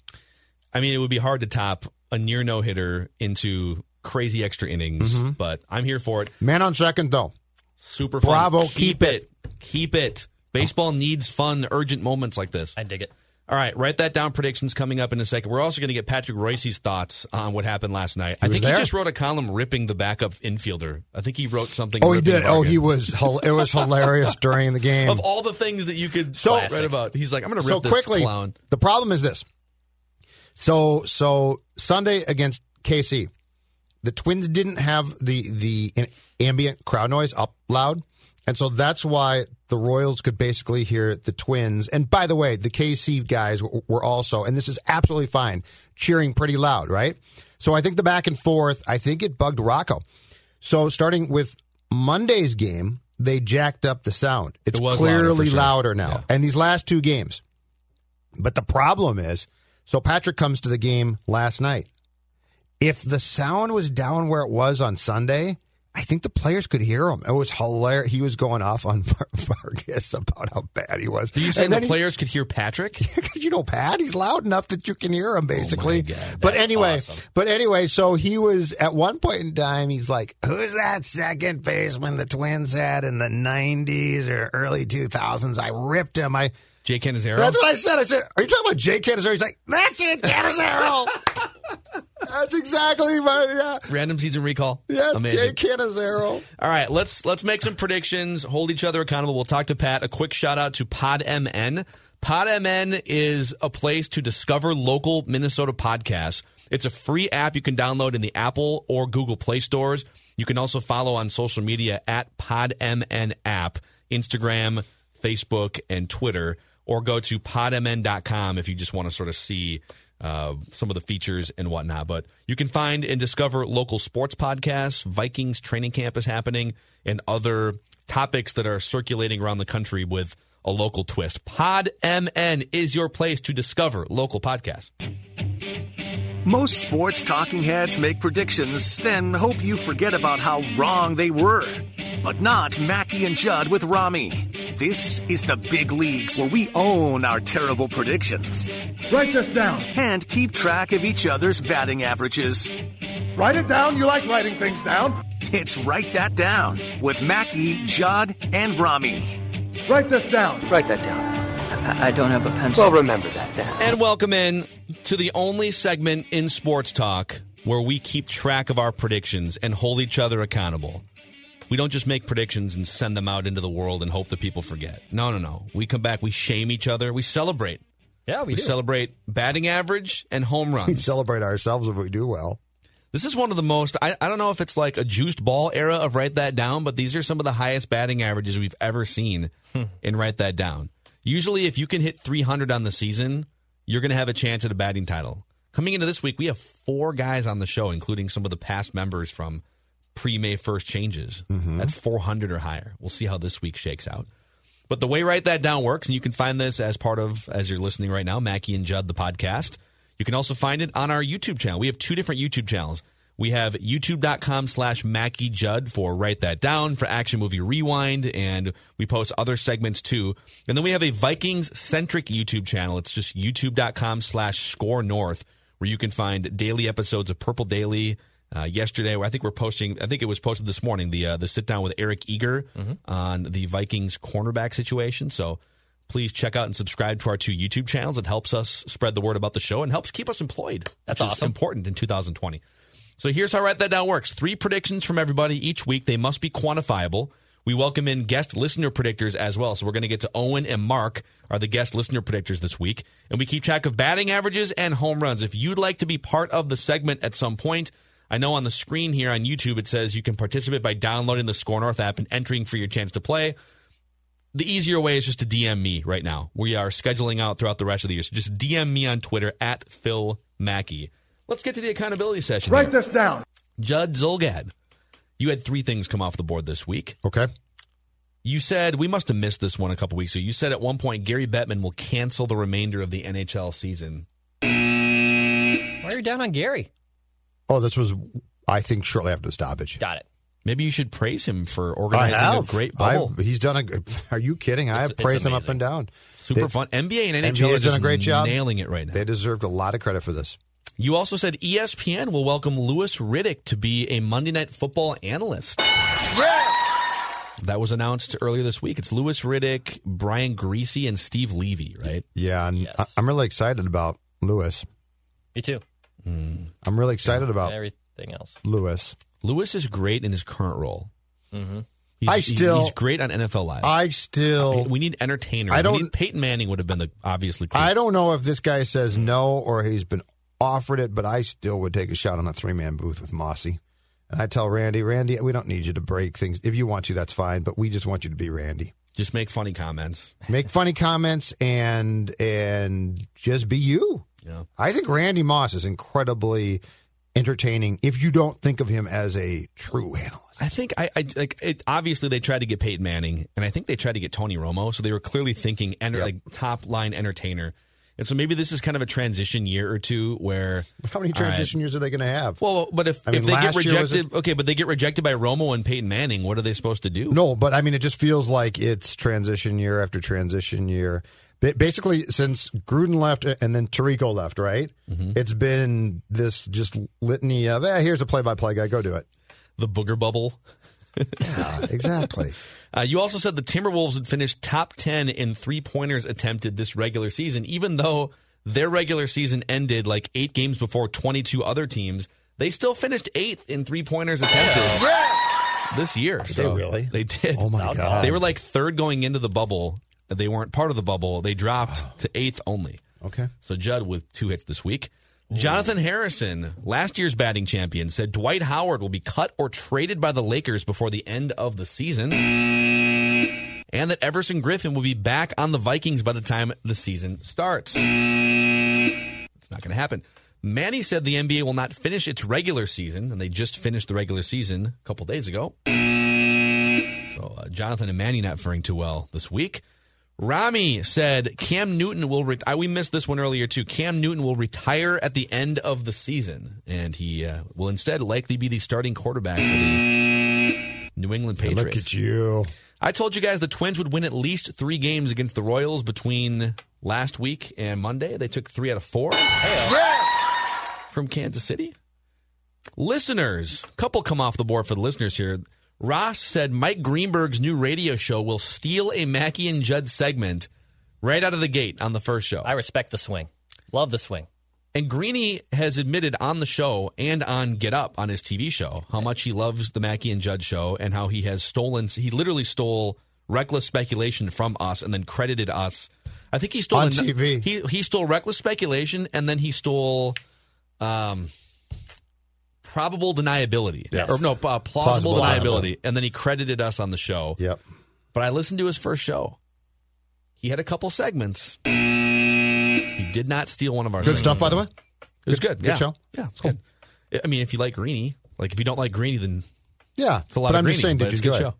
I mean, it would be hard to top a near no-hitter into crazy extra innings, but I'm here for it. Man on second, though. Super fun. Bravo, keep it. Baseball needs fun, urgent moments like this. I dig it. All right, write that down. Predictions coming up in a second. We're also going to get Patrick Royce's thoughts on what happened last night. I think he just wrote a column ripping the backup infielder. I think he wrote something. Oh, he did. Morgan. Oh, it was hilarious during the game. Of all the things that you could write about, he's like, I'm going to rip this clown. The problem is this. So Sunday against KC, the Twins didn't have the ambient crowd noise up loud. And so that's why the Royals could basically hear the Twins. And by the way, the KC guys were also, and this is absolutely fine, cheering pretty loud, right? So I think the back and forth, I think it bugged Rocco. So starting with Monday's game, they jacked up the sound. It's clearly louder now. Yeah. And these last 2 games. But the problem is, so Patrick comes to the game last night. If the sound was down where it was on Sunday, I think the players could hear him. It was hilarious. He was going off on Vargas about how bad he was. Did you say the players could hear Patrick? Because you know Pat, he's loud enough that you can hear him, basically. Oh my God, but anyway, so he was, at one point in time, he's like, who's that second baseman the Twins had in the 90s or early 2000s? I ripped him. Jay Canizaro? That's what I said. I said, are you talking about Jay Canizaro? He's like, that's it, Canizaro. That's exactly my random season recall. Yeah, Jay Canizaro. All right, let's make some predictions. Hold each other accountable. We'll talk to Pat. A quick shout out to PodMN. PodMN is a place to discover local Minnesota podcasts. It's a free app you can download in the Apple or Google Play stores. You can also follow on social media at PodMN app, Instagram, Facebook, and Twitter, or go to podmn.com if you just want to sort of see some of the features and whatnot. But you can find and discover local sports podcasts. Vikings training camp is happening, and other topics that are circulating around the country with a local twist. PodMN is your place to discover local podcasts. Most sports talking heads make predictions, then hope you forget about how wrong they were. But not Mackey and Judd with Rami. This is the big leagues, where we own our terrible predictions. Write this down. And keep track of each other's batting averages. Write it down. You like writing things down. It's Write That Down with Mackey, Judd, and Rami. Write this down. Write that down. I don't have a pencil. Well, remember that then. And welcome in to the only segment in sports talk where we keep track of our predictions and hold each other accountable. We don't just make predictions and send them out into the world and hope that people forget. No. We come back, we shame each other, we celebrate. Yeah, we do. We celebrate batting average and home runs. We celebrate ourselves if we do well. This is one of the most, I don't know if it's like a juiced ball era of Write That Down, but these are some of the highest batting averages we've ever seen in Write That Down. Usually, if you can hit 300 on the season, you're going to have a chance at a batting title. Coming into this week, we have 4 guys on the show, including some of the past members from pre-May 1st changes at 400 or higher. We'll see how this week shakes out. But the way Write That Down works, and you can find this as part of, as you're listening right now, Mackey and Judd, the podcast. You can also find it on our YouTube channel. We have 2 different YouTube channels. We have youtube.com/MackeyJudd for Write That Down, for Action Movie Rewind, and we post other segments too. And then we have a Vikings-centric YouTube channel. It's just youtube.com/ScoreNorth, where you can find daily episodes of Purple Daily. Yesterday, I think we're posting, I think it was posted this morning, the sit-down with Eric Eager on the Vikings cornerback situation. So please check out and subscribe to our two YouTube channels. It helps us spread the word about the show and helps keep us employed. That's awesome. Which is important in 2020. So here's how Write That Down works. 3 predictions from everybody each week. They must be quantifiable. We welcome in guest listener predictors as well. So we're going to get to Owen and Mark are the guest listener predictors this week. And we keep track of batting averages and home runs. If you'd like to be part of the segment at some point, I know on the screen here on YouTube it says you can participate by downloading the Score North app and entering for your chance to play. The easier way is just to DM me right now. We are scheduling out throughout the rest of the year. So just DM me on Twitter at Phil Mackey. Let's get to the accountability session. Write this down. Judd Zulgad, you had 3 things come off the board this week. Okay. You said, we must have missed this one a couple weeks ago. You said at one point Gary Bettman will cancel the remainder of the NHL season. Why are you down on Gary? Oh, this was, I think, shortly after the stoppage. Got it. Maybe you should praise him for organizing a great bubble. He's done are you kidding? I have praised him up and down. Super fun. NBA and NHL has done a great job nailing it right now. They deserved a lot of credit for this. You also said ESPN will welcome Louis Riddick to be a Monday Night Football analyst. Yeah! That was announced earlier this week. It's Louis Riddick, Brian Griese, and Steve Levy, right? Yeah, and yes. I'm really excited about Louis. Me too. I'm really excited about everything else. Louis is great in his current role. Mm-hmm. He's great on NFL Live. We need entertainers. Peyton Manning would have been obviously. Clean. I don't know if this guy says no or he's been offered it, but I still would take a shot on a 3-man booth with Mossy. And I tell Randy, we don't need you to break things. If you want to, that's fine. But we just want you to be Randy. Just make funny comments. Make funny comments and just be you. Yeah. I think Randy Moss is incredibly entertaining if you don't think of him as a true analyst. I think obviously they tried to get Peyton Manning, and I think they tried to get Tony Romo, so they were clearly thinking top-line entertainer. And so maybe this is kind of a transition year or two where... How many transition years are they going to have? Well, but if they get rejected... Okay, but they get rejected by Romo and Peyton Manning, what are they supposed to do? No, but I mean, it just feels like it's transition year after transition year. Basically, since Gruden left and then Tirico left, right? Mm-hmm. It's been this just litany of, here's a play-by-play guy, go do it. The booger bubble. Yeah, exactly. You also said the Timberwolves had finished top 10 in three-pointers attempted this regular season, even though their regular season ended like 8 games before 22 other teams. They still finished 8th in three-pointers attempted. This year. They really? They did. Oh, my God. They were like 3rd going into the bubble. They weren't part of the bubble. They dropped to 8th only. Okay. So Judd with 2 hits this week. Ooh. Jonathan Harrison, last year's batting champion, said Dwight Howard will be cut or traded by the Lakers before the end of the season. And that Everson Griffin will be back on the Vikings by the time the season starts. It's not going to happen. Manny said the NBA will not finish its regular season, and they just finished the regular season a couple days ago. So Jonathan and Manny not faring too well this week. Rami said Cam Newton will we missed this one earlier, too. Cam Newton will retire at the end of the season, and he will instead likely be the starting quarterback for the New England Patriots. Look at you. I told you guys the Twins would win at least 3 games against the Royals between last week and Monday. They took 3 out of 4 from Kansas City. Listeners, couple come off the board for the listeners here. Ross said Mike Greenberg's new radio show will steal a Mackey and Judd segment right out of the gate on the first show. I respect the swing. Love the swing. And Greeny has admitted on the show and on Get Up on his TV show how much he loves the Mackey and Judd show and how he has literally stole Reckless Speculation from us and then credited us. I think he stole... On TV. He stole Reckless Speculation and then he stole... Probable deniability. Yes. Or no, plausible deniability. And then he credited us on the show. Yep. But I listened to his first show. He had a couple segments. He did not steal one of our segments. Good stuff, by the way. It was good. Good show. Yeah, it's cool. Good. I mean, if you like Greeny, if you don't like Greeny, then it's a lot of Greeny. But I'm just saying, did you enjoy it?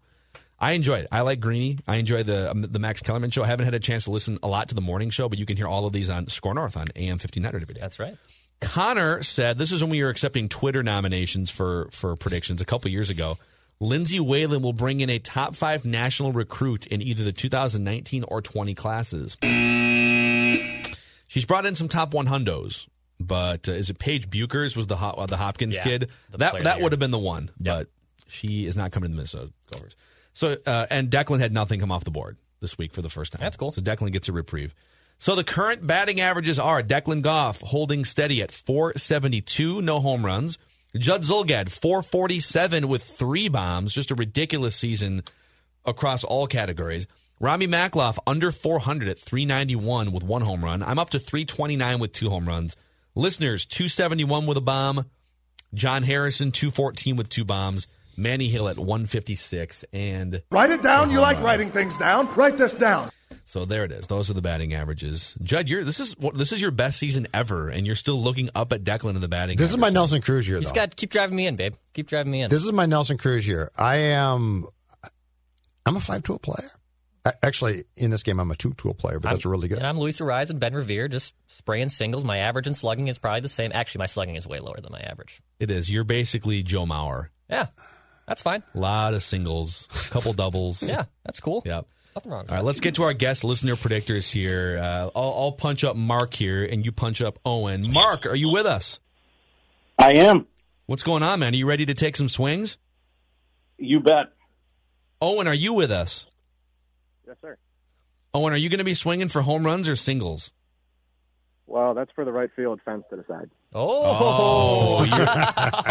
I enjoyed it. I like Greeny. I enjoy the Max Kellerman show. I haven't had a chance to listen a lot to the morning show, but you can hear all of these on Score North on AM 1500 every day. That's right. Connor said, this is when we were accepting Twitter nominations for predictions a couple years ago. Lindsey Whalen will bring in a top 5 national recruit in either the 2019 or 20 classes. She's brought in some top 100s, but is it Paige Buechers was the Hopkins kid? That would have been the one, but she is not coming to the Minnesota Gophers. So, and Declan had nothing come off the board this week for the first time. That's cool. So Declan gets a reprieve. So the current batting averages are Declan Goff holding steady at .472, no home runs. Judd Zulgad, .447 with 3 bombs, just a ridiculous season across all categories. Rami Makhlouf under 400 at .391 with 1 home run. I'm up to .329 with 2 home runs. Listeners, .271 with a bomb. John Harrison, .214 with 2 bombs. Manny Hill at 156. And write it down. You like writing things down. Write this down. So there it is. Those are the batting averages. Judd, this is your best season ever, and you're still looking up at Declan in the batting. This is my Nelson Cruz year, though. You just got to keep driving me in, babe. Keep driving me in. This is my Nelson Cruz year. I'm a 5-tool player. Actually, in this game, I'm a 2-tool player, but that's really good. And I'm Luis Ariz and Ben Revere, just spraying singles. My average and slugging is probably the same. Actually, my slugging is way lower than my average. It is. You're basically Joe Mauer. Yeah, that's fine. A lot of singles, a couple doubles. Yeah, that's cool. Yeah. Nothing wrong. All right, let's get to our guest listener predictors here. I'll punch up Mark here, and you punch up Owen. Mark, are you with us? I am. What's going on, man? Are you ready to take some swings? You bet. Owen, are you with us? Yes, sir. Owen, are you going to be swinging for home runs or singles? Well, that's for the right field fence to decide. Oh,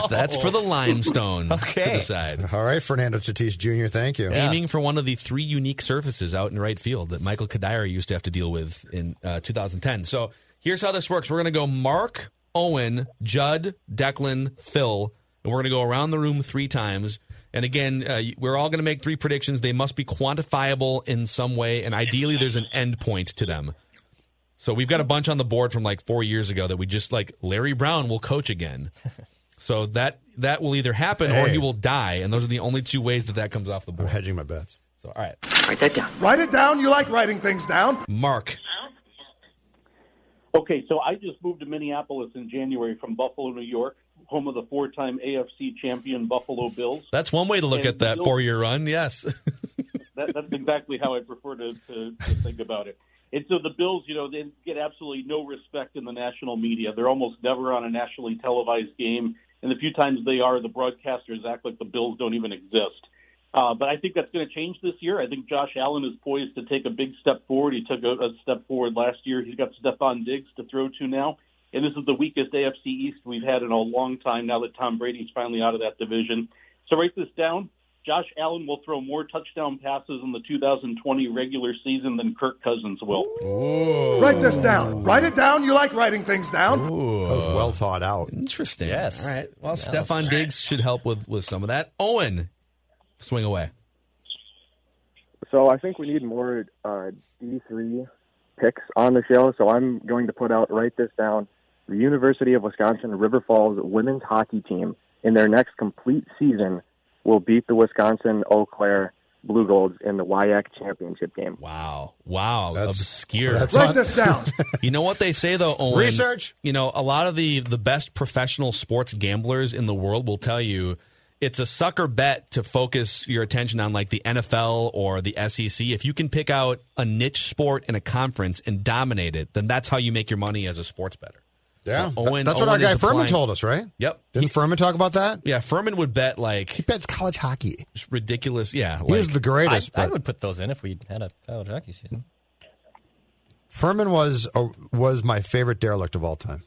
that's for the limestone to decide. All right, Fernando Tatis Jr., thank you. Yeah. Aiming for one of the 3 unique surfaces out in right field that Michael Kadire used to have to deal with in 2010. So here's how this works. We're going to go Mark, Owen, Judd, Declan, Phil, and we're going to go around the room 3 times. And again, we're all going to make 3 predictions. They must be quantifiable in some way, and ideally there's an end point to them. So we've got a bunch on the board from like 4 years ago that we just like, Larry Brown will coach again. So that will either happen or he will die. And those are the only 2 ways that comes off the board. I'm hedging my bets. So, all right. Write that down. Write it down. You like writing things down. Mark. Okay, so I just moved to Minneapolis in January from Buffalo, New York, home of the 4-time AFC champion Buffalo Bills. That's one way to look at that 4-year run, yes. That's exactly how I prefer to think about it. And so the Bills, they get absolutely no respect in the national media. They're almost never on a nationally televised game. And the few times they are, the broadcasters act like the Bills don't even exist. But I think that's going to change this year. I think Josh Allen is poised to take a big step forward. He took a step forward last year. He's got Stephon Diggs to throw to now. And this is the weakest AFC East we've had in a long time now that Tom Brady's finally out of that division. So write this down. Josh Allen will throw more touchdown passes in the 2020 regular season than Kirk Cousins will. Ooh. Write this down. Write it down. You like writing things down. Ooh. That was well thought out. Interesting. Yes. All right. Well, Stephon Diggs should help with some of that. Owen, swing away. So I think we need more D3 picks on the show, so I'm going to put out, write this down, the University of Wisconsin River Falls women's hockey team in their next complete season will beat the Wisconsin Eau Claire Blue Golds in the WIAC championship game. Wow. That's obscure. Write this down. You know what they say, though, Owen? Research. A lot of the best professional sports gamblers in the world will tell you it's a sucker bet to focus your attention on, like, the NFL or the SEC. If you can pick out a niche sport in a conference and dominate it, then that's how you make your money as a sports bettor. Yeah, so that's what our guy Furman told us, right? Yep. Didn't Furman talk about that? Yeah, Furman would bet he bets college hockey. It's ridiculous. Yeah, he was the greatest. I would put those in if we had a college hockey season. Furman was my favorite derelict of all time.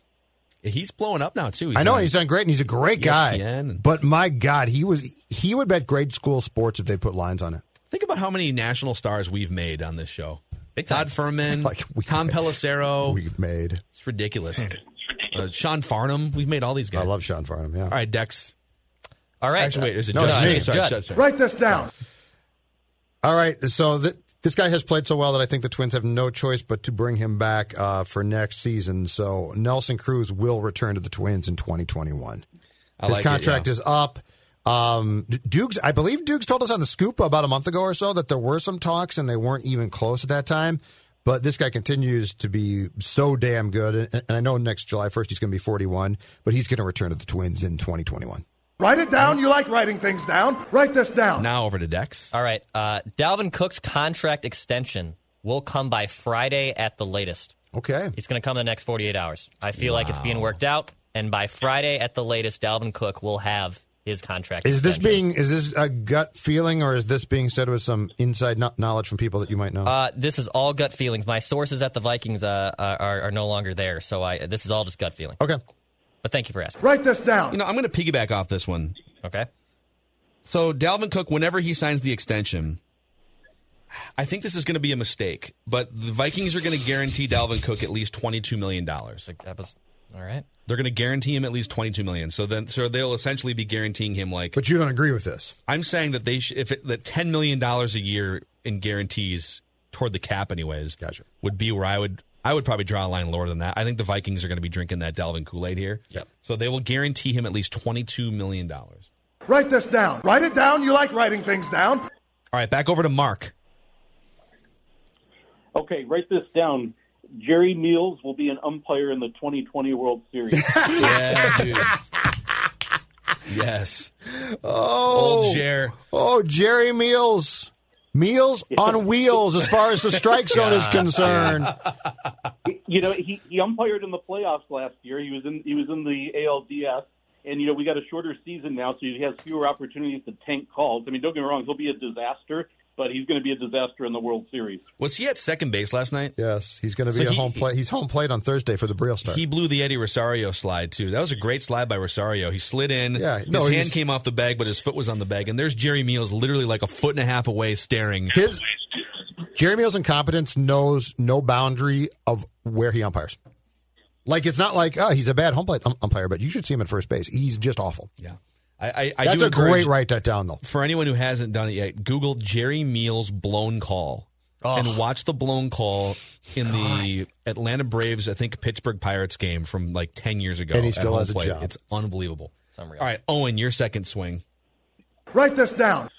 He's blowing up now too. I know he's done great, and he's a great guy. ESPN. But my God, he would bet grade school sports if they put lines on it. Think about how many national stars we've made on this show. Todd Furman, Tom Pelissero. We've made. It's ridiculous. Sean Farnham. We've made all these guys. I love Sean Farnham, yeah. All right, Dex. All right. Actually, wait. There's a Judd. Write this down. All right. So this guy has played so well that I think the Twins have no choice but to bring him back for next season. So Nelson Cruz will return to the Twins in 2021. His contract is up. Dukes told us on the Scoop about a month ago or so that there were some talks and they weren't even close at that time. But this guy continues to be so damn good. And I know next July 1st he's going to be 41, but he's going to return to the Twins in 2021. Write it down. You like writing things down. Write this down. Now over to Dex. All right. Dalvin Cook's contract extension will come by Friday at the latest. Okay. It's going to come in the next 48 hours. I feel like it's being worked out. And by Friday at the latest, Dalvin Cook will have his contract extension. Is this a gut feeling, or is this being said with some inside knowledge from people that you might know? This is all gut feelings. My sources at the Vikings are no longer there, so this is all just gut feeling. Okay. But thank you for asking. Write this down. I'm going to piggyback off this one. Okay. So Dalvin Cook, whenever he signs the extension, I think this is going to be a mistake, but the Vikings are going to guarantee Dalvin Cook at least $22 million. That was... All right. They're going to guarantee him at least $22 million. So they'll essentially be guaranteeing him like... But you don't agree with this. I'm saying that that $10 million a year in guarantees toward the cap anyways, gotcha, would be where I would probably draw a line lower than that. I think the Vikings are going to be drinking that Dalvin Kool-Aid here. Yep. So they will guarantee him at least $22 million. Write this down. Write it down. You like writing things down. All right, back over to Mark. Okay, write this down. Jerry Meals will be an umpire in the 2020 World Series. Yeah, dude. Yes. Oh, Jer. Oh, Jerry Meals. Meals on wheels as far as the strike zone is concerned. He umpired in the playoffs last year. He was in the ALDS, and we got a shorter season now, so he has fewer opportunities to tank calls. Don't get me wrong, he'll be a disaster. But he's going to be a disaster in the World Series. Was he at second base last night? Yes, he's going to be home plate. He's home plate on Thursday for the Brewers. He blew the Eddie Rosario slide, too. That was a great slide by Rosario. He slid in. Yeah, his hand came off the bag, but his foot was on the bag. And there's Jerry Meals literally like a foot and a half away staring. Jerry Meals' incompetence knows no boundary of where he umpires. It's not like, he's a bad home plate umpire, but you should see him at first base. He's just awful. Yeah. That's a great write that down, though. For anyone who hasn't done it yet, Google Jerry Meals blown call and watch the blown call in the Atlanta Braves, I think, Pittsburgh Pirates game from 10 years ago. And he still has a job. It's unbelievable. All right, Owen, your second swing. Write this down.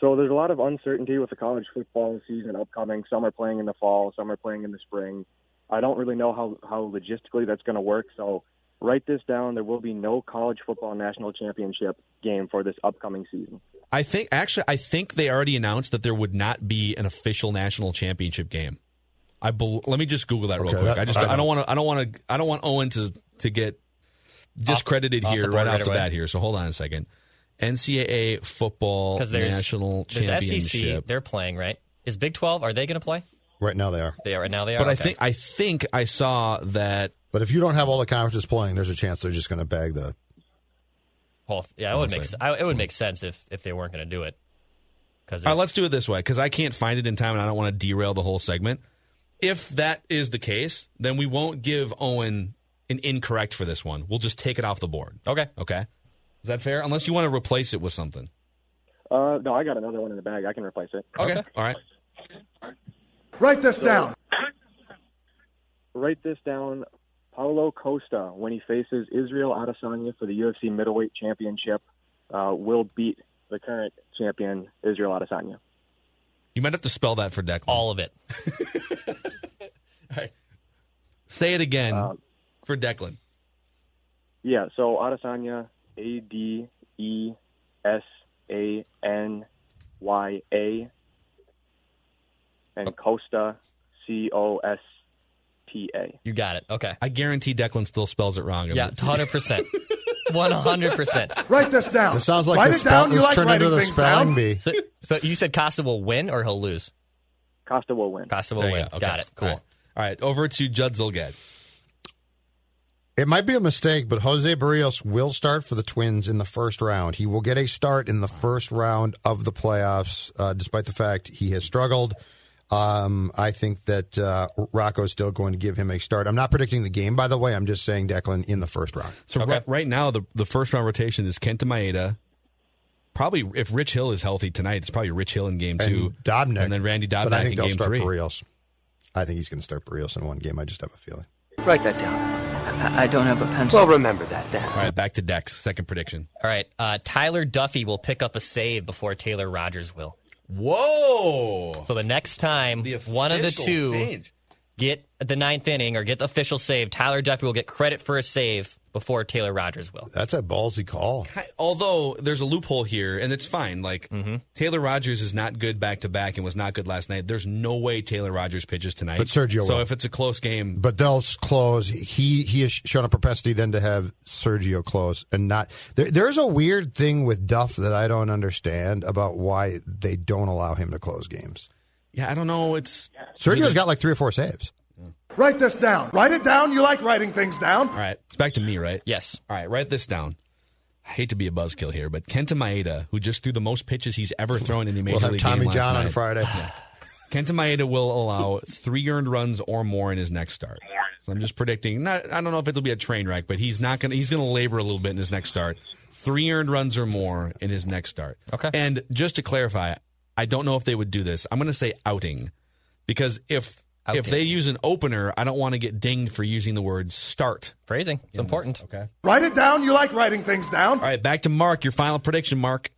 So there's a lot of uncertainty with the college football season upcoming. Some are playing in the fall. Some are playing in the spring. I don't really know how logistically that's going to work, so... Write this down. There will be no college football national championship game for this upcoming season. I think they already announced that there would not be an official national championship game. Let me just Google that real quick. I don't want Owen to get discredited off the bat here. So hold on a second. NCAA football national championship. SEC, they're playing, right? Is Big 12? Are they going to play? Right now they are. But I think I saw that. But if you don't have all the conferences playing, there's a chance they're just going to bag the whole. Yeah, it would make sense if they weren't going to do it. All right, let's do it this way, because I can't find it in time, and I don't want to derail the whole segment. If that is the case, then we won't give Owen an incorrect for this one. We'll just take it off the board. Okay. Is that fair? Unless you want to replace it with something. No, I got another one in the bag. I can replace it. Okay. All right. Write this down. Write this down. Paulo Costa, when he faces Israel Adesanya for the UFC middleweight championship, will beat the current champion, Israel Adesanya. You might have to spell that for Declan. All of it. All right. Say it again for Declan. Yeah, so Adesanya, Adesanya, and Costa, Costa. You got it. Okay. I guarantee Declan still spells it wrong. Yeah, 100%. 100%. Write this down. It sounds like the spelling bee turned into the spelling bee. So you said Costa will win or he'll lose? Costa will win. Costa will win. Okay. Got it. Cool. All right. Over to Judd Zulgad. It might be a mistake, but José Berríos will start for the Twins in the first round. He will get a start in the first round of the playoffs, despite the fact he has struggled. I think that Rocco is still going to give him a start. I'm not predicting the game, by the way. I'm just saying Declan in the first round. So right now, the first round rotation is Kenta Maeda. Probably, if Rich Hill is healthy tonight, it's probably Rich Hill in game two. Dobnik. And then Randy Dobnik in game three. Barrios. I think he's going to start Barrios in one game. I just have a feeling. Write that down. I don't have a pencil. Well, remember that then. All right, back to Dex. Second prediction. All right, Tyler Duffy will pick up a save before Taylor Rogers will. Whoa! So the next time one of the two get the ninth inning or get the official save, Tyler Duffy will get credit for a save before Taylor Rogers will. That's a ballsy call. Although there's a loophole here, and it's fine. Like Taylor Rogers is not good back-to-back and was not good last night. There's no way Taylor Rogers pitches tonight. But Sergio will. If it's a close game. But they'll close. He has shown a propensity then to have Sergio close and not. There's a weird thing with Duff that I don't understand about why they don't allow him to close games. Yeah, I don't know. It's Sergio's got like 3 or 4 saves. Write this down. Write it down. You like writing things down. All right. It's back to me, right? Yes. All right. Write this down. I hate to be a buzzkill here, but Kenta Maeda, who just threw the most pitches he's ever thrown in the major league game last night. We'll have Tommy John on Friday. Yeah. Kenta Maeda will allow 3 earned runs or more in his next start. So I'm just predicting. I don't know if it'll be a train wreck, but he's going to labor a little bit in his next start. 3 earned runs or more in his next start. Okay. And just to clarify, I don't know if they would do this. I'm going to say outing, because if they use an opener, I don't want to get dinged for using the word start. Phrasing. It's important. This. Okay. Write it down. You like writing things down. All right, back to Mark. Your final prediction, Mark.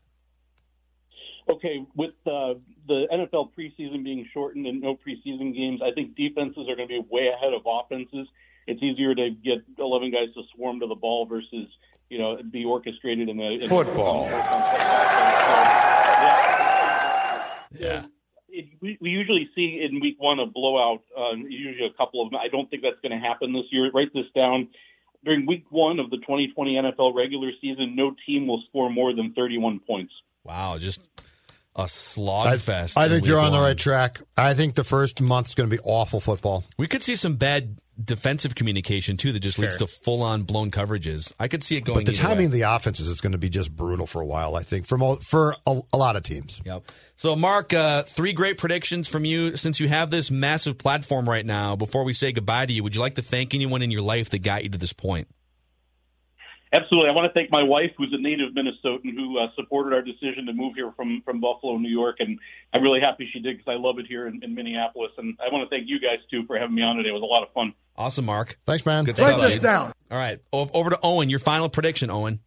Okay, with the NFL preseason being shortened and no preseason games, I think defenses are going to be way ahead of offenses. It's easier to get 11 guys to swarm to the ball versus, be orchestrated in the football. Yeah. We usually see in week one a blowout, usually a couple of them. I don't think that's going to happen this year. Write this down. During week one of the 2020 NFL regular season, no team will score more than 31 points. Wow, just a slog fest. I think you're on the right track. I think the first month is going to be awful football. We could see some bad defensive communication, too, that just leads to full-on blown coverages. I could see it going either way. But the timing of the offenses is going to be just brutal for a while, I think, for a lot of teams. Yep. So, Mark, 3 great predictions from you. Since you have this massive platform right now, before we say goodbye to you, would you like to thank anyone in your life that got you to this point? Absolutely. I want to thank my wife, who's a native Minnesotan, who supported our decision to move here from Buffalo, New York, and I'm really happy she did because I love it here in Minneapolis. And I want to thank you guys, too, for having me on today. It was a lot of fun. Awesome, Mark. Thanks, man. Good stuff. Write this down. All right. Over to Owen. Your final prediction, Owen.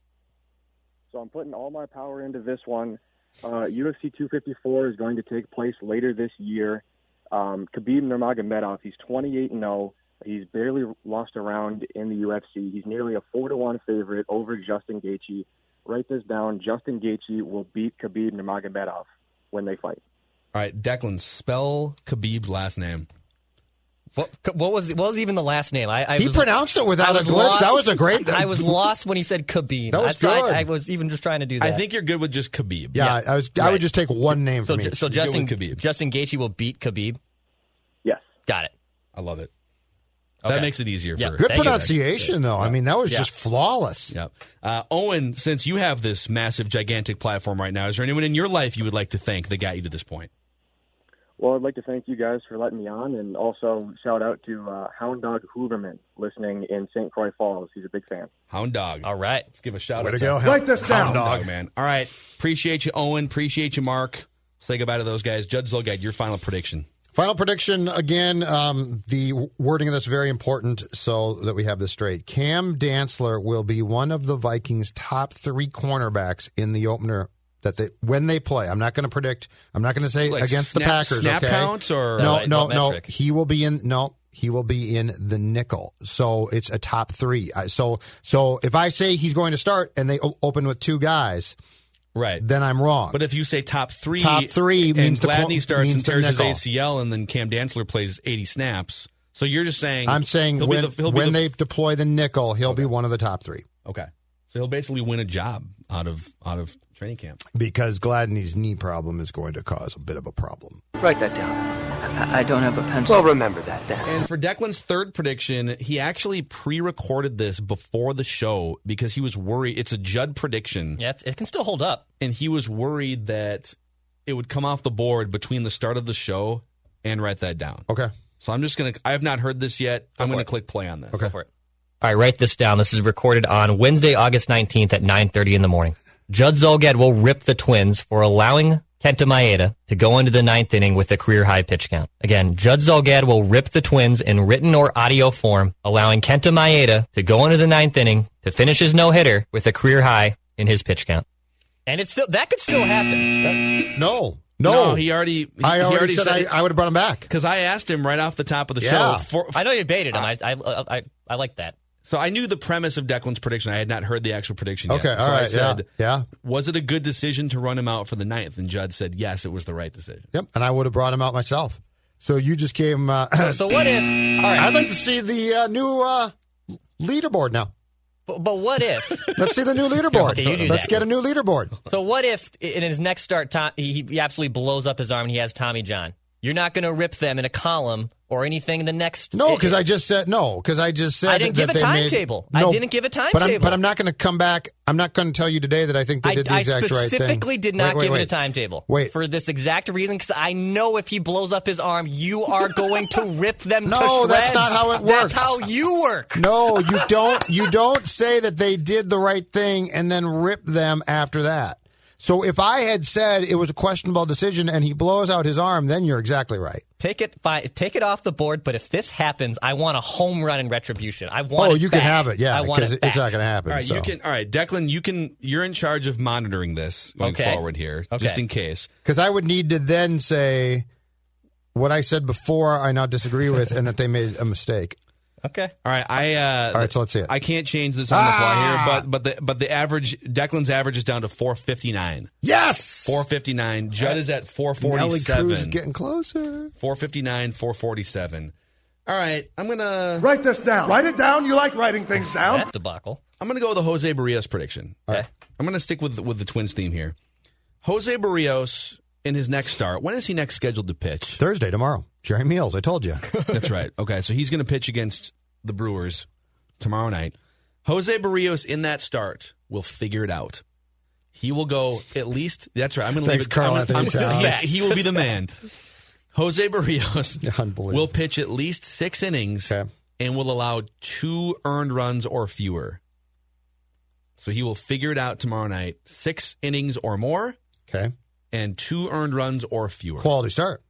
So I'm putting all my power into this one. UFC 254 is going to take place later this year. Khabib Nurmagomedov, he's 28-0. He's barely lost a round in the UFC. He's nearly a 4-1 favorite over Justin Gaethje. Write this down. Justin Gaethje will beat Khabib Nurmagomedov when they fight. All right, Declan, spell Khabib's last name. What was even the last name? He pronounced it without a glitch. Lost. That was a great name. I was lost when he said Khabib. That was good. I was even just trying to do that. I think you're good with just Khabib. Yeah, yeah. I would just take one name from each. So Justin Gaethje will beat Khabib? Yes. Got it. I love it. Okay. That makes it easier for good pronunciation, though. Yeah. I mean, that was just flawless. Yeah. Owen, since you have this massive, gigantic platform right now, is there anyone in your life you would like to thank that got you to this point? Well, I'd like to thank you guys for letting me on, and also shout out to Hound Dog Hooverman listening in St. Croix Falls. He's a big fan. Hound Dog. All right. Let's give a shout out to him. Write this down. Hound Dog, man. All right. Appreciate you, Owen. Appreciate you, Mark. Say goodbye to those guys. Judge Zolgad, your final prediction. Final prediction, again, the wording of this is very important so that we have this straight. Cam Dantzler will be one of the Vikings' top 3 cornerbacks in the opener when they play. I'm not going to predict. I'm not going to say like against the Packers. Snap counts or no. He will be in the nickel. So it's a top 3. So if I say he's going to start and they open with 2 guys. Right. Then I'm wrong. But if you say top three means Gladney starts and tears his ACL, and then Cam Dantzler plays 80 snaps. So you're just saying I'm saying when they deploy the nickel, he'll be one of the top 3. Okay. So he'll basically win a job out of training camp because Gladney's knee problem is going to cause a bit of a problem. Write that down. I don't have a pencil. Well, remember that then. And for Declan's third prediction, he actually pre-recorded this before the show because he was worried. It's a Judd prediction. Yeah, it can still hold up. And he was worried that it would come off the board between the start of the show and write that down. Okay. So I'm just going to, I have not heard this yet. I'm going to click play on this. Okay. Go for it. All right, write this down. This is recorded on Wednesday, August 19th at 9:30 in the morning. Judd Zolgad will rip the Twins for allowing Kenta Maeda to go into the ninth inning with a career-high pitch count. Again, Judd Zolgad will rip the Twins in written or audio form, allowing Kenta Maeda to go into the ninth inning to finish his no-hitter with a career-high in his pitch count. And that could still happen. No. No, he already said I would have brought him back. Because I asked him right off the top of the show. I know you baited him. I like that. So I knew the premise of Declan's prediction. I had not heard the actual prediction yet. Okay, so I said, was it a good decision to run him out for the ninth? And Judd said, yes, it was the right decision. Yep, and I would have brought him out myself. So you just gave him... So what if... All right. I'd like to see the new leaderboard now. But what if... Let's see the new leaderboard. Okay, let's get a new leaderboard. So what if in his next start, he absolutely blows up his arm and he has Tommy John? You're not going to rip them in a column or anything in the next... No, because I just said... I didn't give a timetable. No, I didn't give a timetable. But I'm not going to come back. I'm not going to tell you today that I think they did the exact right thing. I specifically did not give it a timetable. Wait. For this exact reason, because I know if he blows up his arm, you are going to rip them to shreds. No, that's not how it works. That's how you work. No, you don't. You don't say that they did the right thing and then rip them after that. So if I had said it was a questionable decision and he blows out his arm, then you're exactly right. Take it off the board, but if this happens, I want a home run in retribution. I want it back. Can have it, yeah, because it's not going to happen. All right, Declan, you're in charge of monitoring this going forward here, just in case. Because I would need to then say what I said before I now disagree with and that they made a mistake. Okay. All right. So let's see it. I can't change this on the fly here, but the average, Declan's average is down to 459. Yes. 459. Judd is at 447. Nelly Cruz is getting closer. 459. 447. All right. I'm gonna write this down. Write it down. You like writing things down. That debacle. I'm gonna go with the José Berríos prediction. Okay. I'm gonna stick with the Twins theme here. José Berríos in his next start. When is he next scheduled to pitch? Thursday, tomorrow. Jerry Meals, I told you. That's right. Okay, so he's going to pitch against the Brewers tomorrow night. José Berríos in that start will figure it out. He will go at least. That's right. I'm going to leave it. He will be the man. José Berríos will pitch at least 6 innings and will allow 2 earned runs or fewer. So he will figure it out tomorrow night. 6 innings or more. Okay. And 2 earned runs or fewer. Quality start.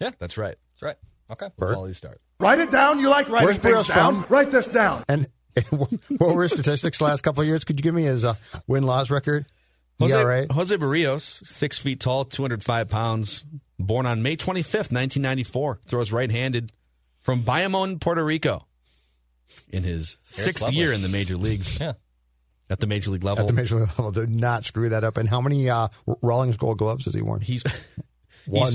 Yeah, that's right. That's right. Okay. Bert. Quality start. Write it down. You like writing things down? Write this down. And what were his statistics last couple of years? Could you give me his win-loss record? José Berríos, 6 feet tall, 205 pounds, born on May 25th, 1994. Throws right-handed from Bayamón, Puerto Rico in his sixth year in the major leagues. Yeah. At the major league level. At the major league level. Do not screw that up. And how many Rawlings Gold Gloves has he worn? He's one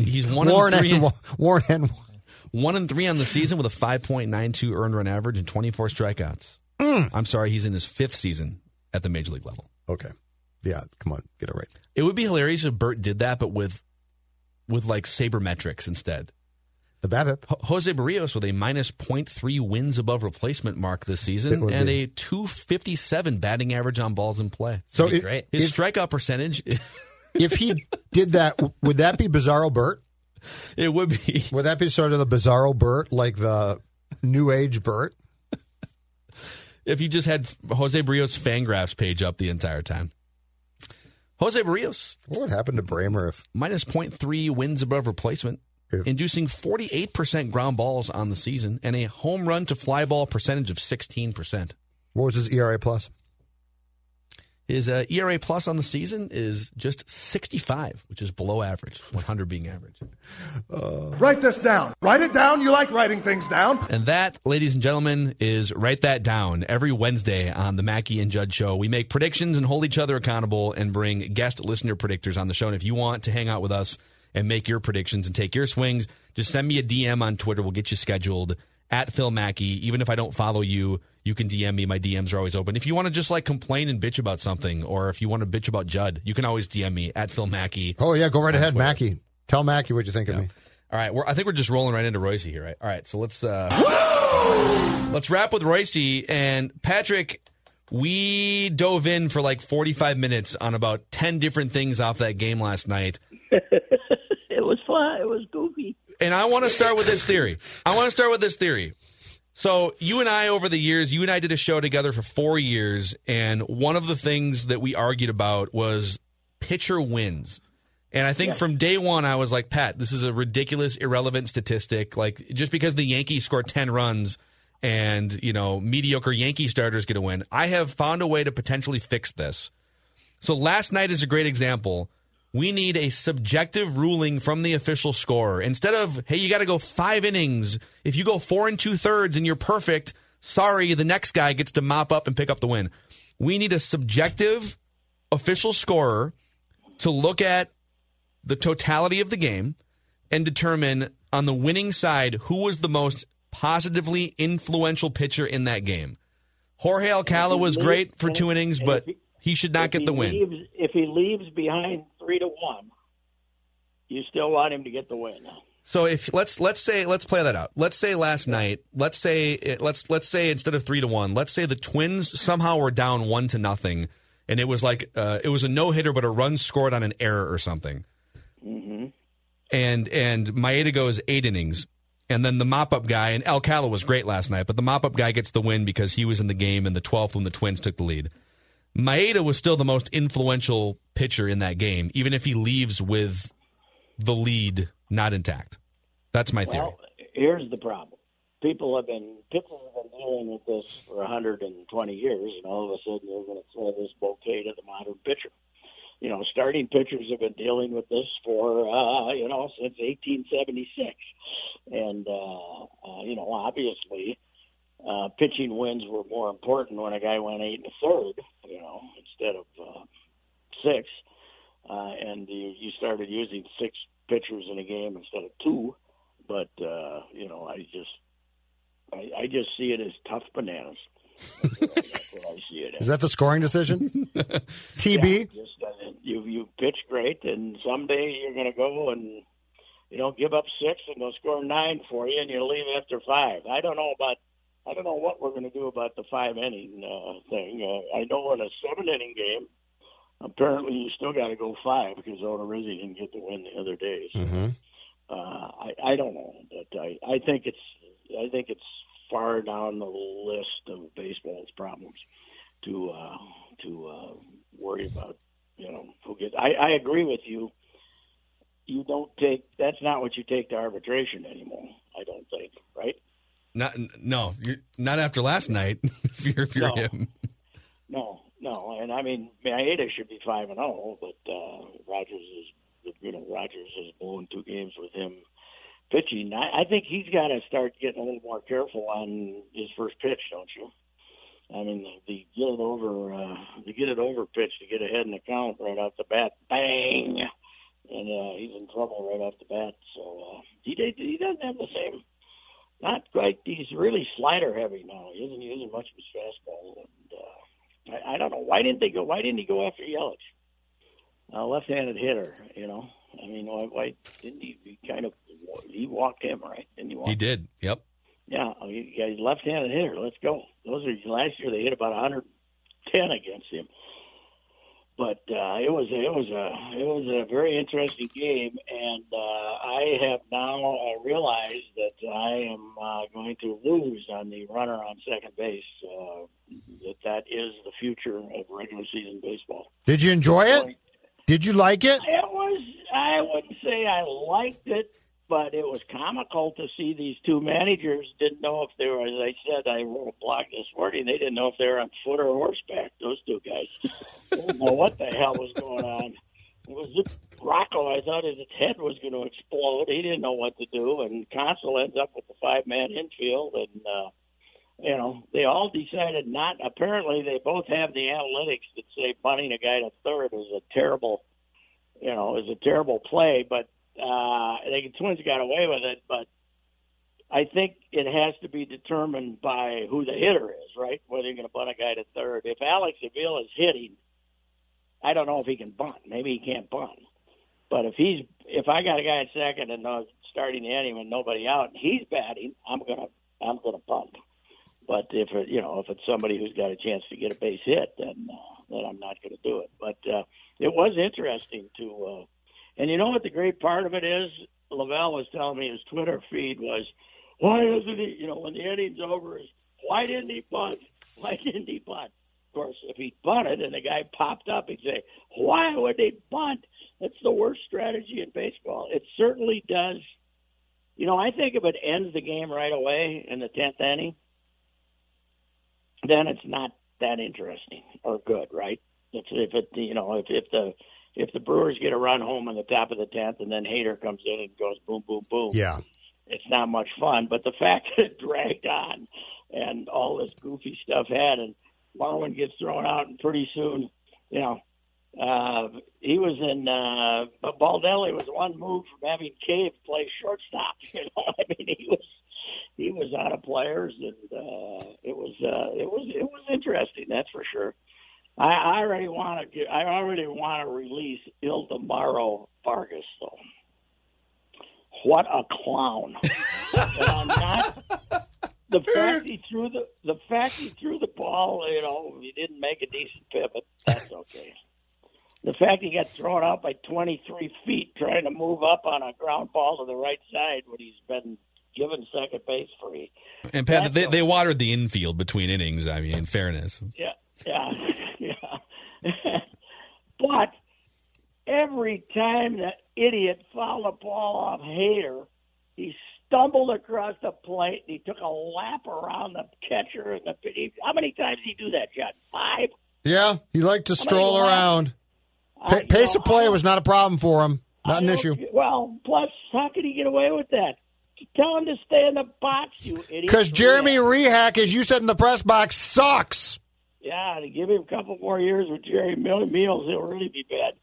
and three on the season with a 5.92 earned run average and 24 strikeouts. I'm sorry, he's in his 5th season at the major league level. Okay, yeah, come on, get it right. It would be hilarious if Bert did that, but with like sabermetrics instead. The BABIP. José Berríos with a -.3 wins above replacement mark this season and a 257 batting average on balls in play. So great. His strikeout percentage. If he did that, would that be Bizarro Bert? It would be. Would that be sort of the Bizarro Bert, like the New Age Bert? If you just had José Berríos' Fangraphs page up the entire time. José Berríos. What would happen to Bramer if... -.3 wins above replacement, inducing 48% ground balls on the season, and a home run to fly ball percentage of 16%. What was his ERA plus? His ERA plus on the season is just 65, which is below average, 100 being average. Write this down. Write it down. You like writing things down. And that, ladies and gentlemen, is Write That Down. Every Wednesday on the Mackey and Judd Show, we make predictions and hold each other accountable and bring guest listener predictors on the show. And if you want to hang out with us and make your predictions and take your swings, just send me a DM on Twitter. We'll get you scheduled at Phil Mackey. Even if I don't follow you, you can DM me. My DMs are always open. If you want to just like complain and bitch about something, or if you want to bitch about Judd, you can always DM me at Phil Mackey. Oh, yeah, go right ahead, Twitter. Mackey. Tell Mackey what you think of me. All right, I think we're just rolling right into Royce here, right? All right, so let's wrap with Royce. And Patrick, we dove in for like 45 minutes on about 10 different things off that game last night. It was fun. It was goofy. And I want to start with this theory. So you and I, over the years, did a show together for 4 years, and one of the things that we argued about was pitcher wins. And I think from day one, I was like, Pat, this is a ridiculous, irrelevant statistic. Like, just because the Yankees score 10 runs and, mediocre Yankee starters get a win, I have found a way to potentially fix this. So last night is a great example. we need a subjective ruling from the official scorer. Instead of, hey, you got to go 5 innings. If you go 4 2/3 and you're perfect, sorry, the next guy gets to mop up and pick up the win. We need a subjective official scorer to look at the totality of the game and determine on the winning side who was the most positively influential pitcher in that game. Jorge Alcala was great for 2 innings, but he should not get the win. If he leaves behind 3-1, you still want him to get the win. So if let's play that out. Let's say last night, let's say instead of 3-1, let's say the Twins somehow were down 1-0, and it was like it was a no hitter, but a run scored on an error or something. Mm-hmm. And Maeda goes 8 innings. And then the mop-up guy, and Alcala was great last night, but the mop-up guy gets the win because he was in the game in the 12th when the Twins took the lead. Maeda was still the most influential pitcher in that game, even if he leaves with the lead not intact. That's my theory. Well, here's the problem. People have been dealing with this for 120 years, and all of a sudden you're going to throw this bouquet to the modern pitcher. You know, starting pitchers have been dealing with this for, since 1876. And, obviously, pitching wins were more important when a guy went 8 1/3, instead of 6. And you started using 6 pitchers in a game instead of 2. But, I just see it as tough bananas. That's what I see it as. Is that the scoring decision? TB? Yeah, you pitch great, and someday you're going to go and give up 6, and they'll score 9 for you, and you leave after 5. I don't know what we're going to do about the 5-inning thing. I know in a 7-inning game, apparently you still got to go 5 because Odorizzi didn't get the win the other day. So, mm-hmm. I don't know, but I think it's far down the list of baseball's problems to worry about. Who gets? I agree with you. You don't take. That's not what you take to arbitration anymore. I don't think, right? No. You're not after last night. if you're him. No. And I mean, Maeda should be 5-0, but Rogers is blown 2 games with him pitching. I think he's got to start getting a little more careful on his first pitch, don't you? I mean, the get it over pitch to get ahead in the count right off the bat, bang, and he's in trouble right off the bat. So he doesn't have the same. Not quite. He's really slider heavy now. He isn't much of a fastball. And I don't know why didn't he go after Yelich, a left-handed hitter? I mean, why didn't he? He walked him, right? Didn't he walk? He did. Yep. Yeah, left-handed hitter. Let's go. Last year they hit about 110 against him. But it was a very interesting game, and I have now realized that I am going to lose on the runner on second base. That is the future of regular season baseball. Did you enjoy it? Did you like it? I wouldn't say I liked it. But it was comical to see these 2 managers didn't know if they were, as I said, I wrote a blog this morning, they didn't know if they were on foot or horseback, those 2 guys. I didn't know what the hell was going on. It was Rocco, I thought his head was going to explode. He didn't know what to do, and Consul ends up with the 5-man infield, and, they all decided not. Apparently, they both have the analytics that say bunting a guy to third is a terrible play, but I think the Twins got away with it, but I think it has to be determined by who the hitter is, right? Whether you're going to bunt a guy to third. If Alex Avila is hitting, I don't know if he can bunt. Maybe he can't bunt. But if I got a guy at second and I'm starting the inning and nobody out, and he's batting, I'm gonna bunt. But if it's somebody who's got a chance to get a base hit, then I'm not going to do it. But it was interesting to. And you know what the great part of it is? Lavelle was telling me his Twitter feed was, why isn't he, when the inning's over, why didn't he bunt? Why didn't he bunt? Of course, if he bunted and the guy popped up, he'd say, why would they bunt? That's the worst strategy in baseball. It certainly does. I think if it ends the game right away in the 10th inning, then it's not that interesting or good, right? If it, if the if the Brewers get a run home in the top of the 10th and then Hader comes in and goes boom, boom, boom, yeah, it's not much fun. But the fact that it dragged on and all this goofy stuff had, and Marwin gets thrown out, and pretty soon, you know, he was in but Baldelli was one move from having Cave play shortstop. You know, I mean, he was out of players, and it was interesting, that's for sure. I already want to release Ildemaro Vargas, though. What a clown! The fact he threw the ball, you know, he didn't make a decent pivot. That's okay. The fact he got thrown out by 23 feet trying to move up on a ground ball to the right side when he's been given second base free. And Pat, they watered the infield between innings. I mean, in fairness. Yeah. But every time that idiot fouled the ball off Hader, he stumbled across the plate and he took a lap around the catcher and the. How many times did he do that, John? 5. Yeah, he liked to stroll around. Pace of play was not a problem for him. Not an issue. Well, plus, how could he get away with that? Tell him to stay in the box, you idiot. Because Jeremy Rehack, as you said in the press box, sucks. Yeah, to give him a couple more years with Jerry Meals, it'll really be bad.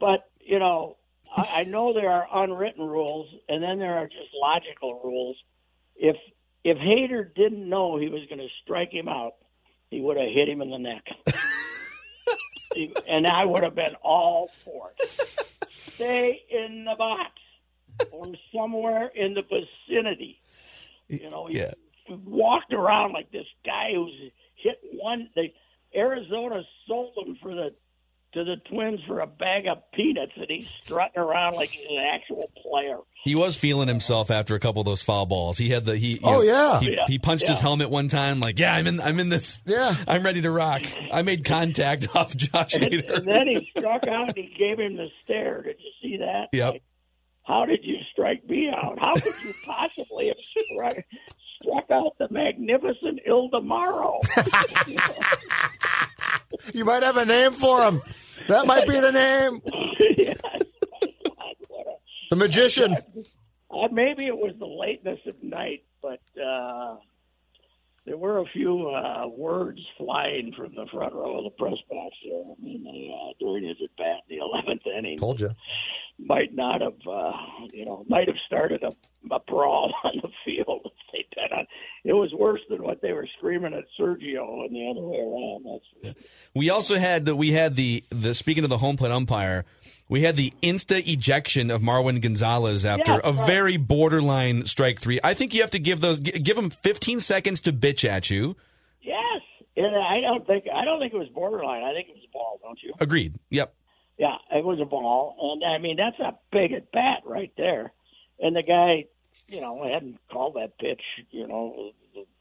But you know, I know there are unwritten rules, and then there are just logical rules. If Hader didn't know he was going to strike him out, he would have hit him in the neck. And I would have been all for it. Stay in the box or somewhere in the vicinity. You know, yeah. He walked around like this guy who's hit one. Arizona sold him to the Twins for a bag of peanuts, and he's strutting around like he's an actual player. He was feeling himself after a couple of those foul balls. He had he punched his helmet one time like, yeah, I'm in this. Yeah, I'm ready to rock. I made contact off Josh Hader. And then he struck out and he gave him the stare. Did you see that? Yep. Like, how did you strike me out? How could you possibly have struck out the magnificent Ildemaro? You might have a name for him. That might be the name. The magician. Maybe it was the lateness of night, but there were a few words flying from the front row of the press box there. I mean, during his at bat in the 11th inning. Told you. Might not have, might have started a brawl on the field if they did on. It was worse than what they were screaming at Sergio and the other way around. We also had the speaking of the home plate umpire, we had the insta ejection of Marwin Gonzalez after very borderline strike three. I think you have to give him 15 seconds to bitch at you. Yes, and I don't think it was borderline. I think it was a ball. Don't you? Agreed. Yep. Yeah, it was a ball, and I mean that's a big at bat right there. And the guy, you know, hadn't called that pitch. You know,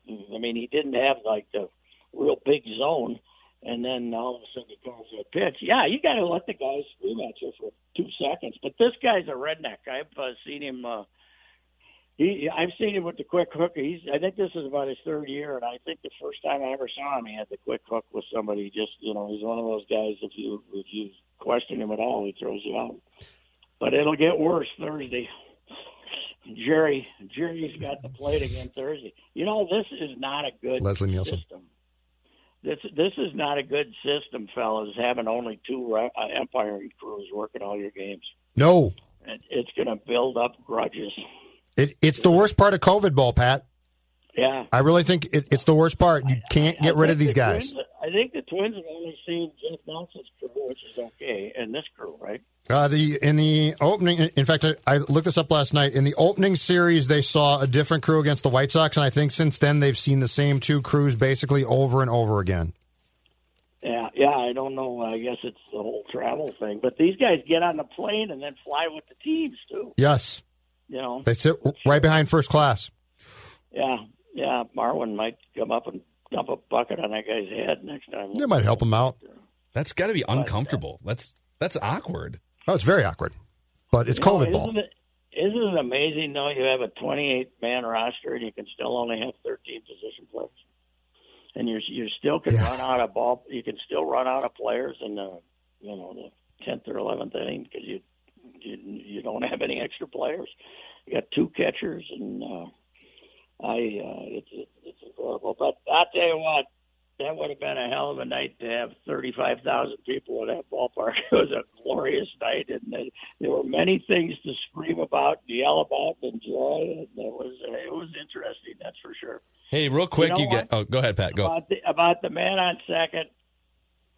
I mean he didn't have like the real big zone, and then all of a sudden he calls that pitch. Yeah, you got to let the guy scream at you for 2 seconds. But this guy's a redneck. I've seen him. I've seen him with the quick hook. I think this is about his third year, and I think the first time I ever saw him, he had the quick hook with somebody. Just, you know, he's one of those guys. If you question him at all, he throws you out. But it'll get worse Thursday. Jerry's got the plate again Thursday. You know, this is not a good Leslie Nielsen system. This is not a good system, fellas. Having only two umpiring crews working all your games. No, it's going to build up grudges. It's the worst part of COVID ball, Pat. Yeah. I really think it's the worst part. You can't get rid of these guys. I think the Twins have only seen Jeff Nelson's crew, which is okay, and this crew, right? In the opening, in fact, I looked this up last night. In the opening series, they saw a different crew against the White Sox, and I think since then they've seen the same two crews basically over and over again. Yeah, I don't know. I guess it's the whole travel thing. But these guys get on the plane and then fly with the teams, too. Yes. You know, they sit right behind first class. Yeah. Marwin might come up and dump a bucket on that guy's head next time. It might help him out. That's got to be uncomfortable. That's awkward. Oh, it's very awkward. But it's COVID ball. Isn't it amazing, though, you have a 28-man roster and you can still only have 13 position players? And you still can run out of players in the you know, the 10th or 11th inning because you don't have any extra players. You got two catchers, and it's horrible. But I'll tell you what, that would have been a hell of a night to have 35,000 people in that ballpark. It was a glorious night, and there were many things to scream about, yell about, enjoy. And it was interesting, that's for sure. Hey, real quick, go ahead, Pat. Go about the man on second.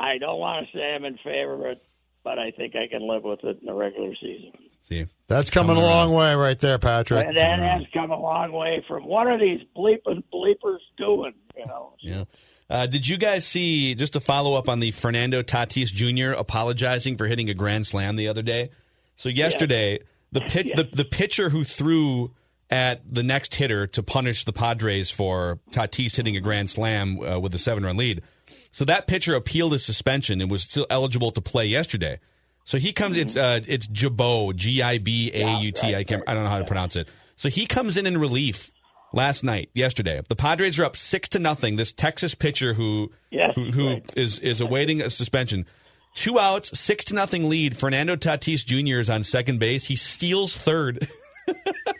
I don't want to say I'm in favor of it, but I think I can live with it in the regular season. See, that's coming a long way right there, Patrick. And that has come a long way from what are these bleepers doing? You know. Yeah. Did you guys see, just to follow up on the Fernando Tatis Jr. apologizing for hitting a grand slam the other day? So yesterday, the pitcher who threw at the next hitter to punish the Padres for Tatis hitting a grand slam with a 7-run lead. So that pitcher appealed his suspension and was still eligible to play yesterday. So he comes, it's Gibaut, Gibaut. Yeah, right, I don't know how to pronounce it. So he comes in relief. Last night, yesterday, the Padres are up 6-0. This Texas pitcher who is awaiting a suspension, 2 outs, 6-0 lead. Fernando Tatis Jr. is on second base. He steals third.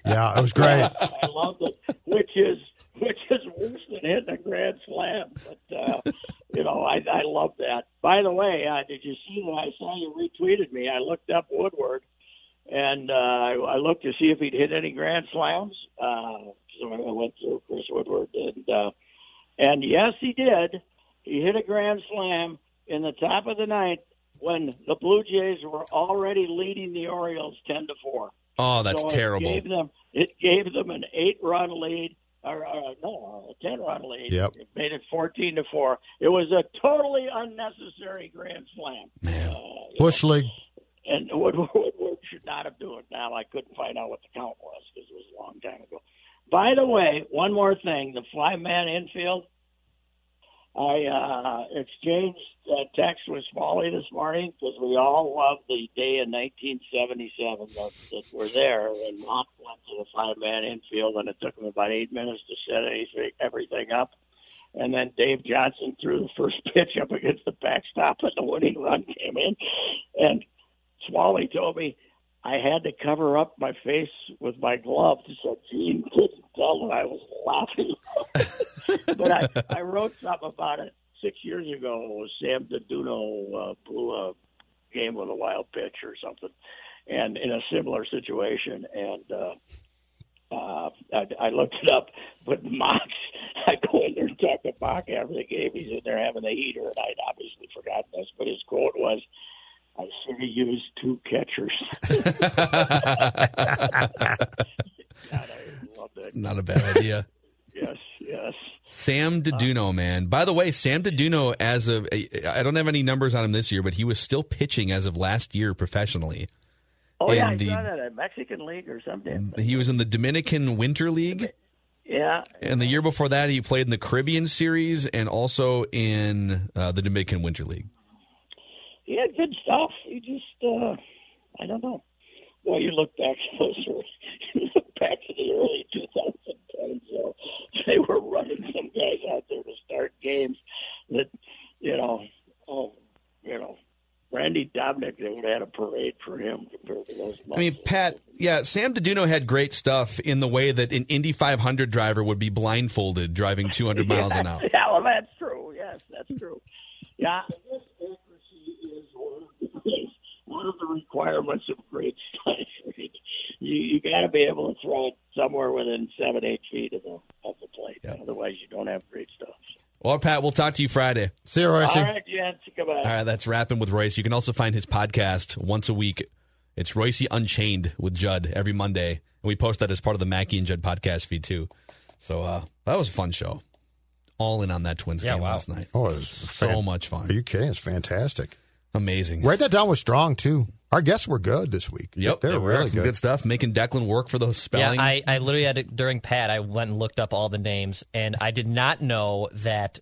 Yeah, it was great. I loved it, which is worse than hitting a grand slam. But I love that. By the way, did you see that? I saw you retweeted me. I looked up Woodward, and I looked to see if he'd hit any grand slams. So I went through Chris Woodward, and yes, he did. He hit a grand slam in the top of the ninth when the Blue Jays were already leading the Orioles 10-4. Oh, that's terrible! It gave them an 8-run lead, a 10-run lead. Yep. It made it 14-4. It was a totally unnecessary grand slam. Man, Bush League. And Woodward should not have done it. Now I couldn't find out what the count was because it was a long time ago. By the way, one more thing. The five-man infield, I exchanged text with Smalley this morning because we all love the day in 1977 that we're there. And Mock went to the five-man infield, and it took him about 8 minutes to set everything up. And then Dave Johnson threw the first pitch up against the backstop, and the winning run came in. And Smalley told me, I had to cover up my face with my glove so Gene couldn't tell that I was laughing. But I wrote something about it 6 years ago. Sam DeDuno blew a game with a wild pitch or something, and in a similar situation. And I looked it up, but Mox, I go in there and talk to Mox after the game. He's in there having a heater, and I'd obviously forgotten this, but his quote was, I should have used two catchers. God, I love that. Not a bad idea. Yes. Sam DeDuno, man. By the way, Sam DeDuno, I don't have any numbers on him this year, but he was still pitching as of last year professionally. Oh, yeah, I saw that. A Mexican League or something. He was in the Dominican Winter League. Yeah. And the year before that, he played in the Caribbean Series and also in the Dominican Winter League. He had good stuff. He just, I don't know. Well, you look back to the early 2010s. So they were running some guys out there to start games that, Randy Dobnik, they would have had a parade for him compared to those. I mean, Pat, yeah, Sam DeDuno had great stuff in the way that an Indy 500 driver would be blindfolded driving 200 miles an hour. Yeah, well, that's true. Yes, that's true. Yeah. One of the requirements of great stuff, you got to be able to throw it somewhere within 7-8 feet of the plate. Yeah. Otherwise, you don't have great stuff. Well, Pat, we'll talk to you Friday. See you, Royce. All right, yeah, goodbye. All right, that's Rapping with Royce. You can also find his podcast once a week. It's Royce Unchained with Judd every Monday, and we post that as part of the Mackey and Judd podcast feed too. So that was a fun show. All in on that Twins game last night. Oh, it was so much fun. Are you kidding? It's fantastic. Amazing. Write that down was strong, too. Our guests were good this week. Yep. They were really good. Good stuff. Making Declan work for those spelling. Yeah, I literally had it during Pat. I went and looked up all the names, and I did not know that,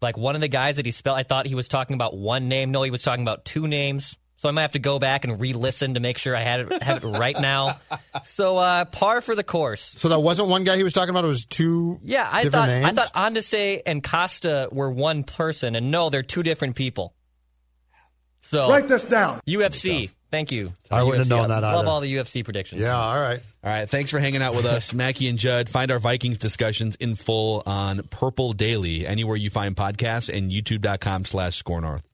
like, one of the guys that he spelled, I thought he was talking about one name. No, he was talking about two names. So I might have to go back and re-listen to make sure I have it right now. So par for the course. So that wasn't one guy he was talking about; it was two. Yeah, different names? I thought Andesay and Costa were one person, and no, they're two different people. So write this down. UFC. Thank you. I wouldn't have known that either. Love all the UFC predictions. Yeah, all right. All right, thanks for hanging out with us, Mackie and Judd. Find our Vikings discussions in full on Purple Daily, anywhere you find podcasts, and youtube.com/scorenorth.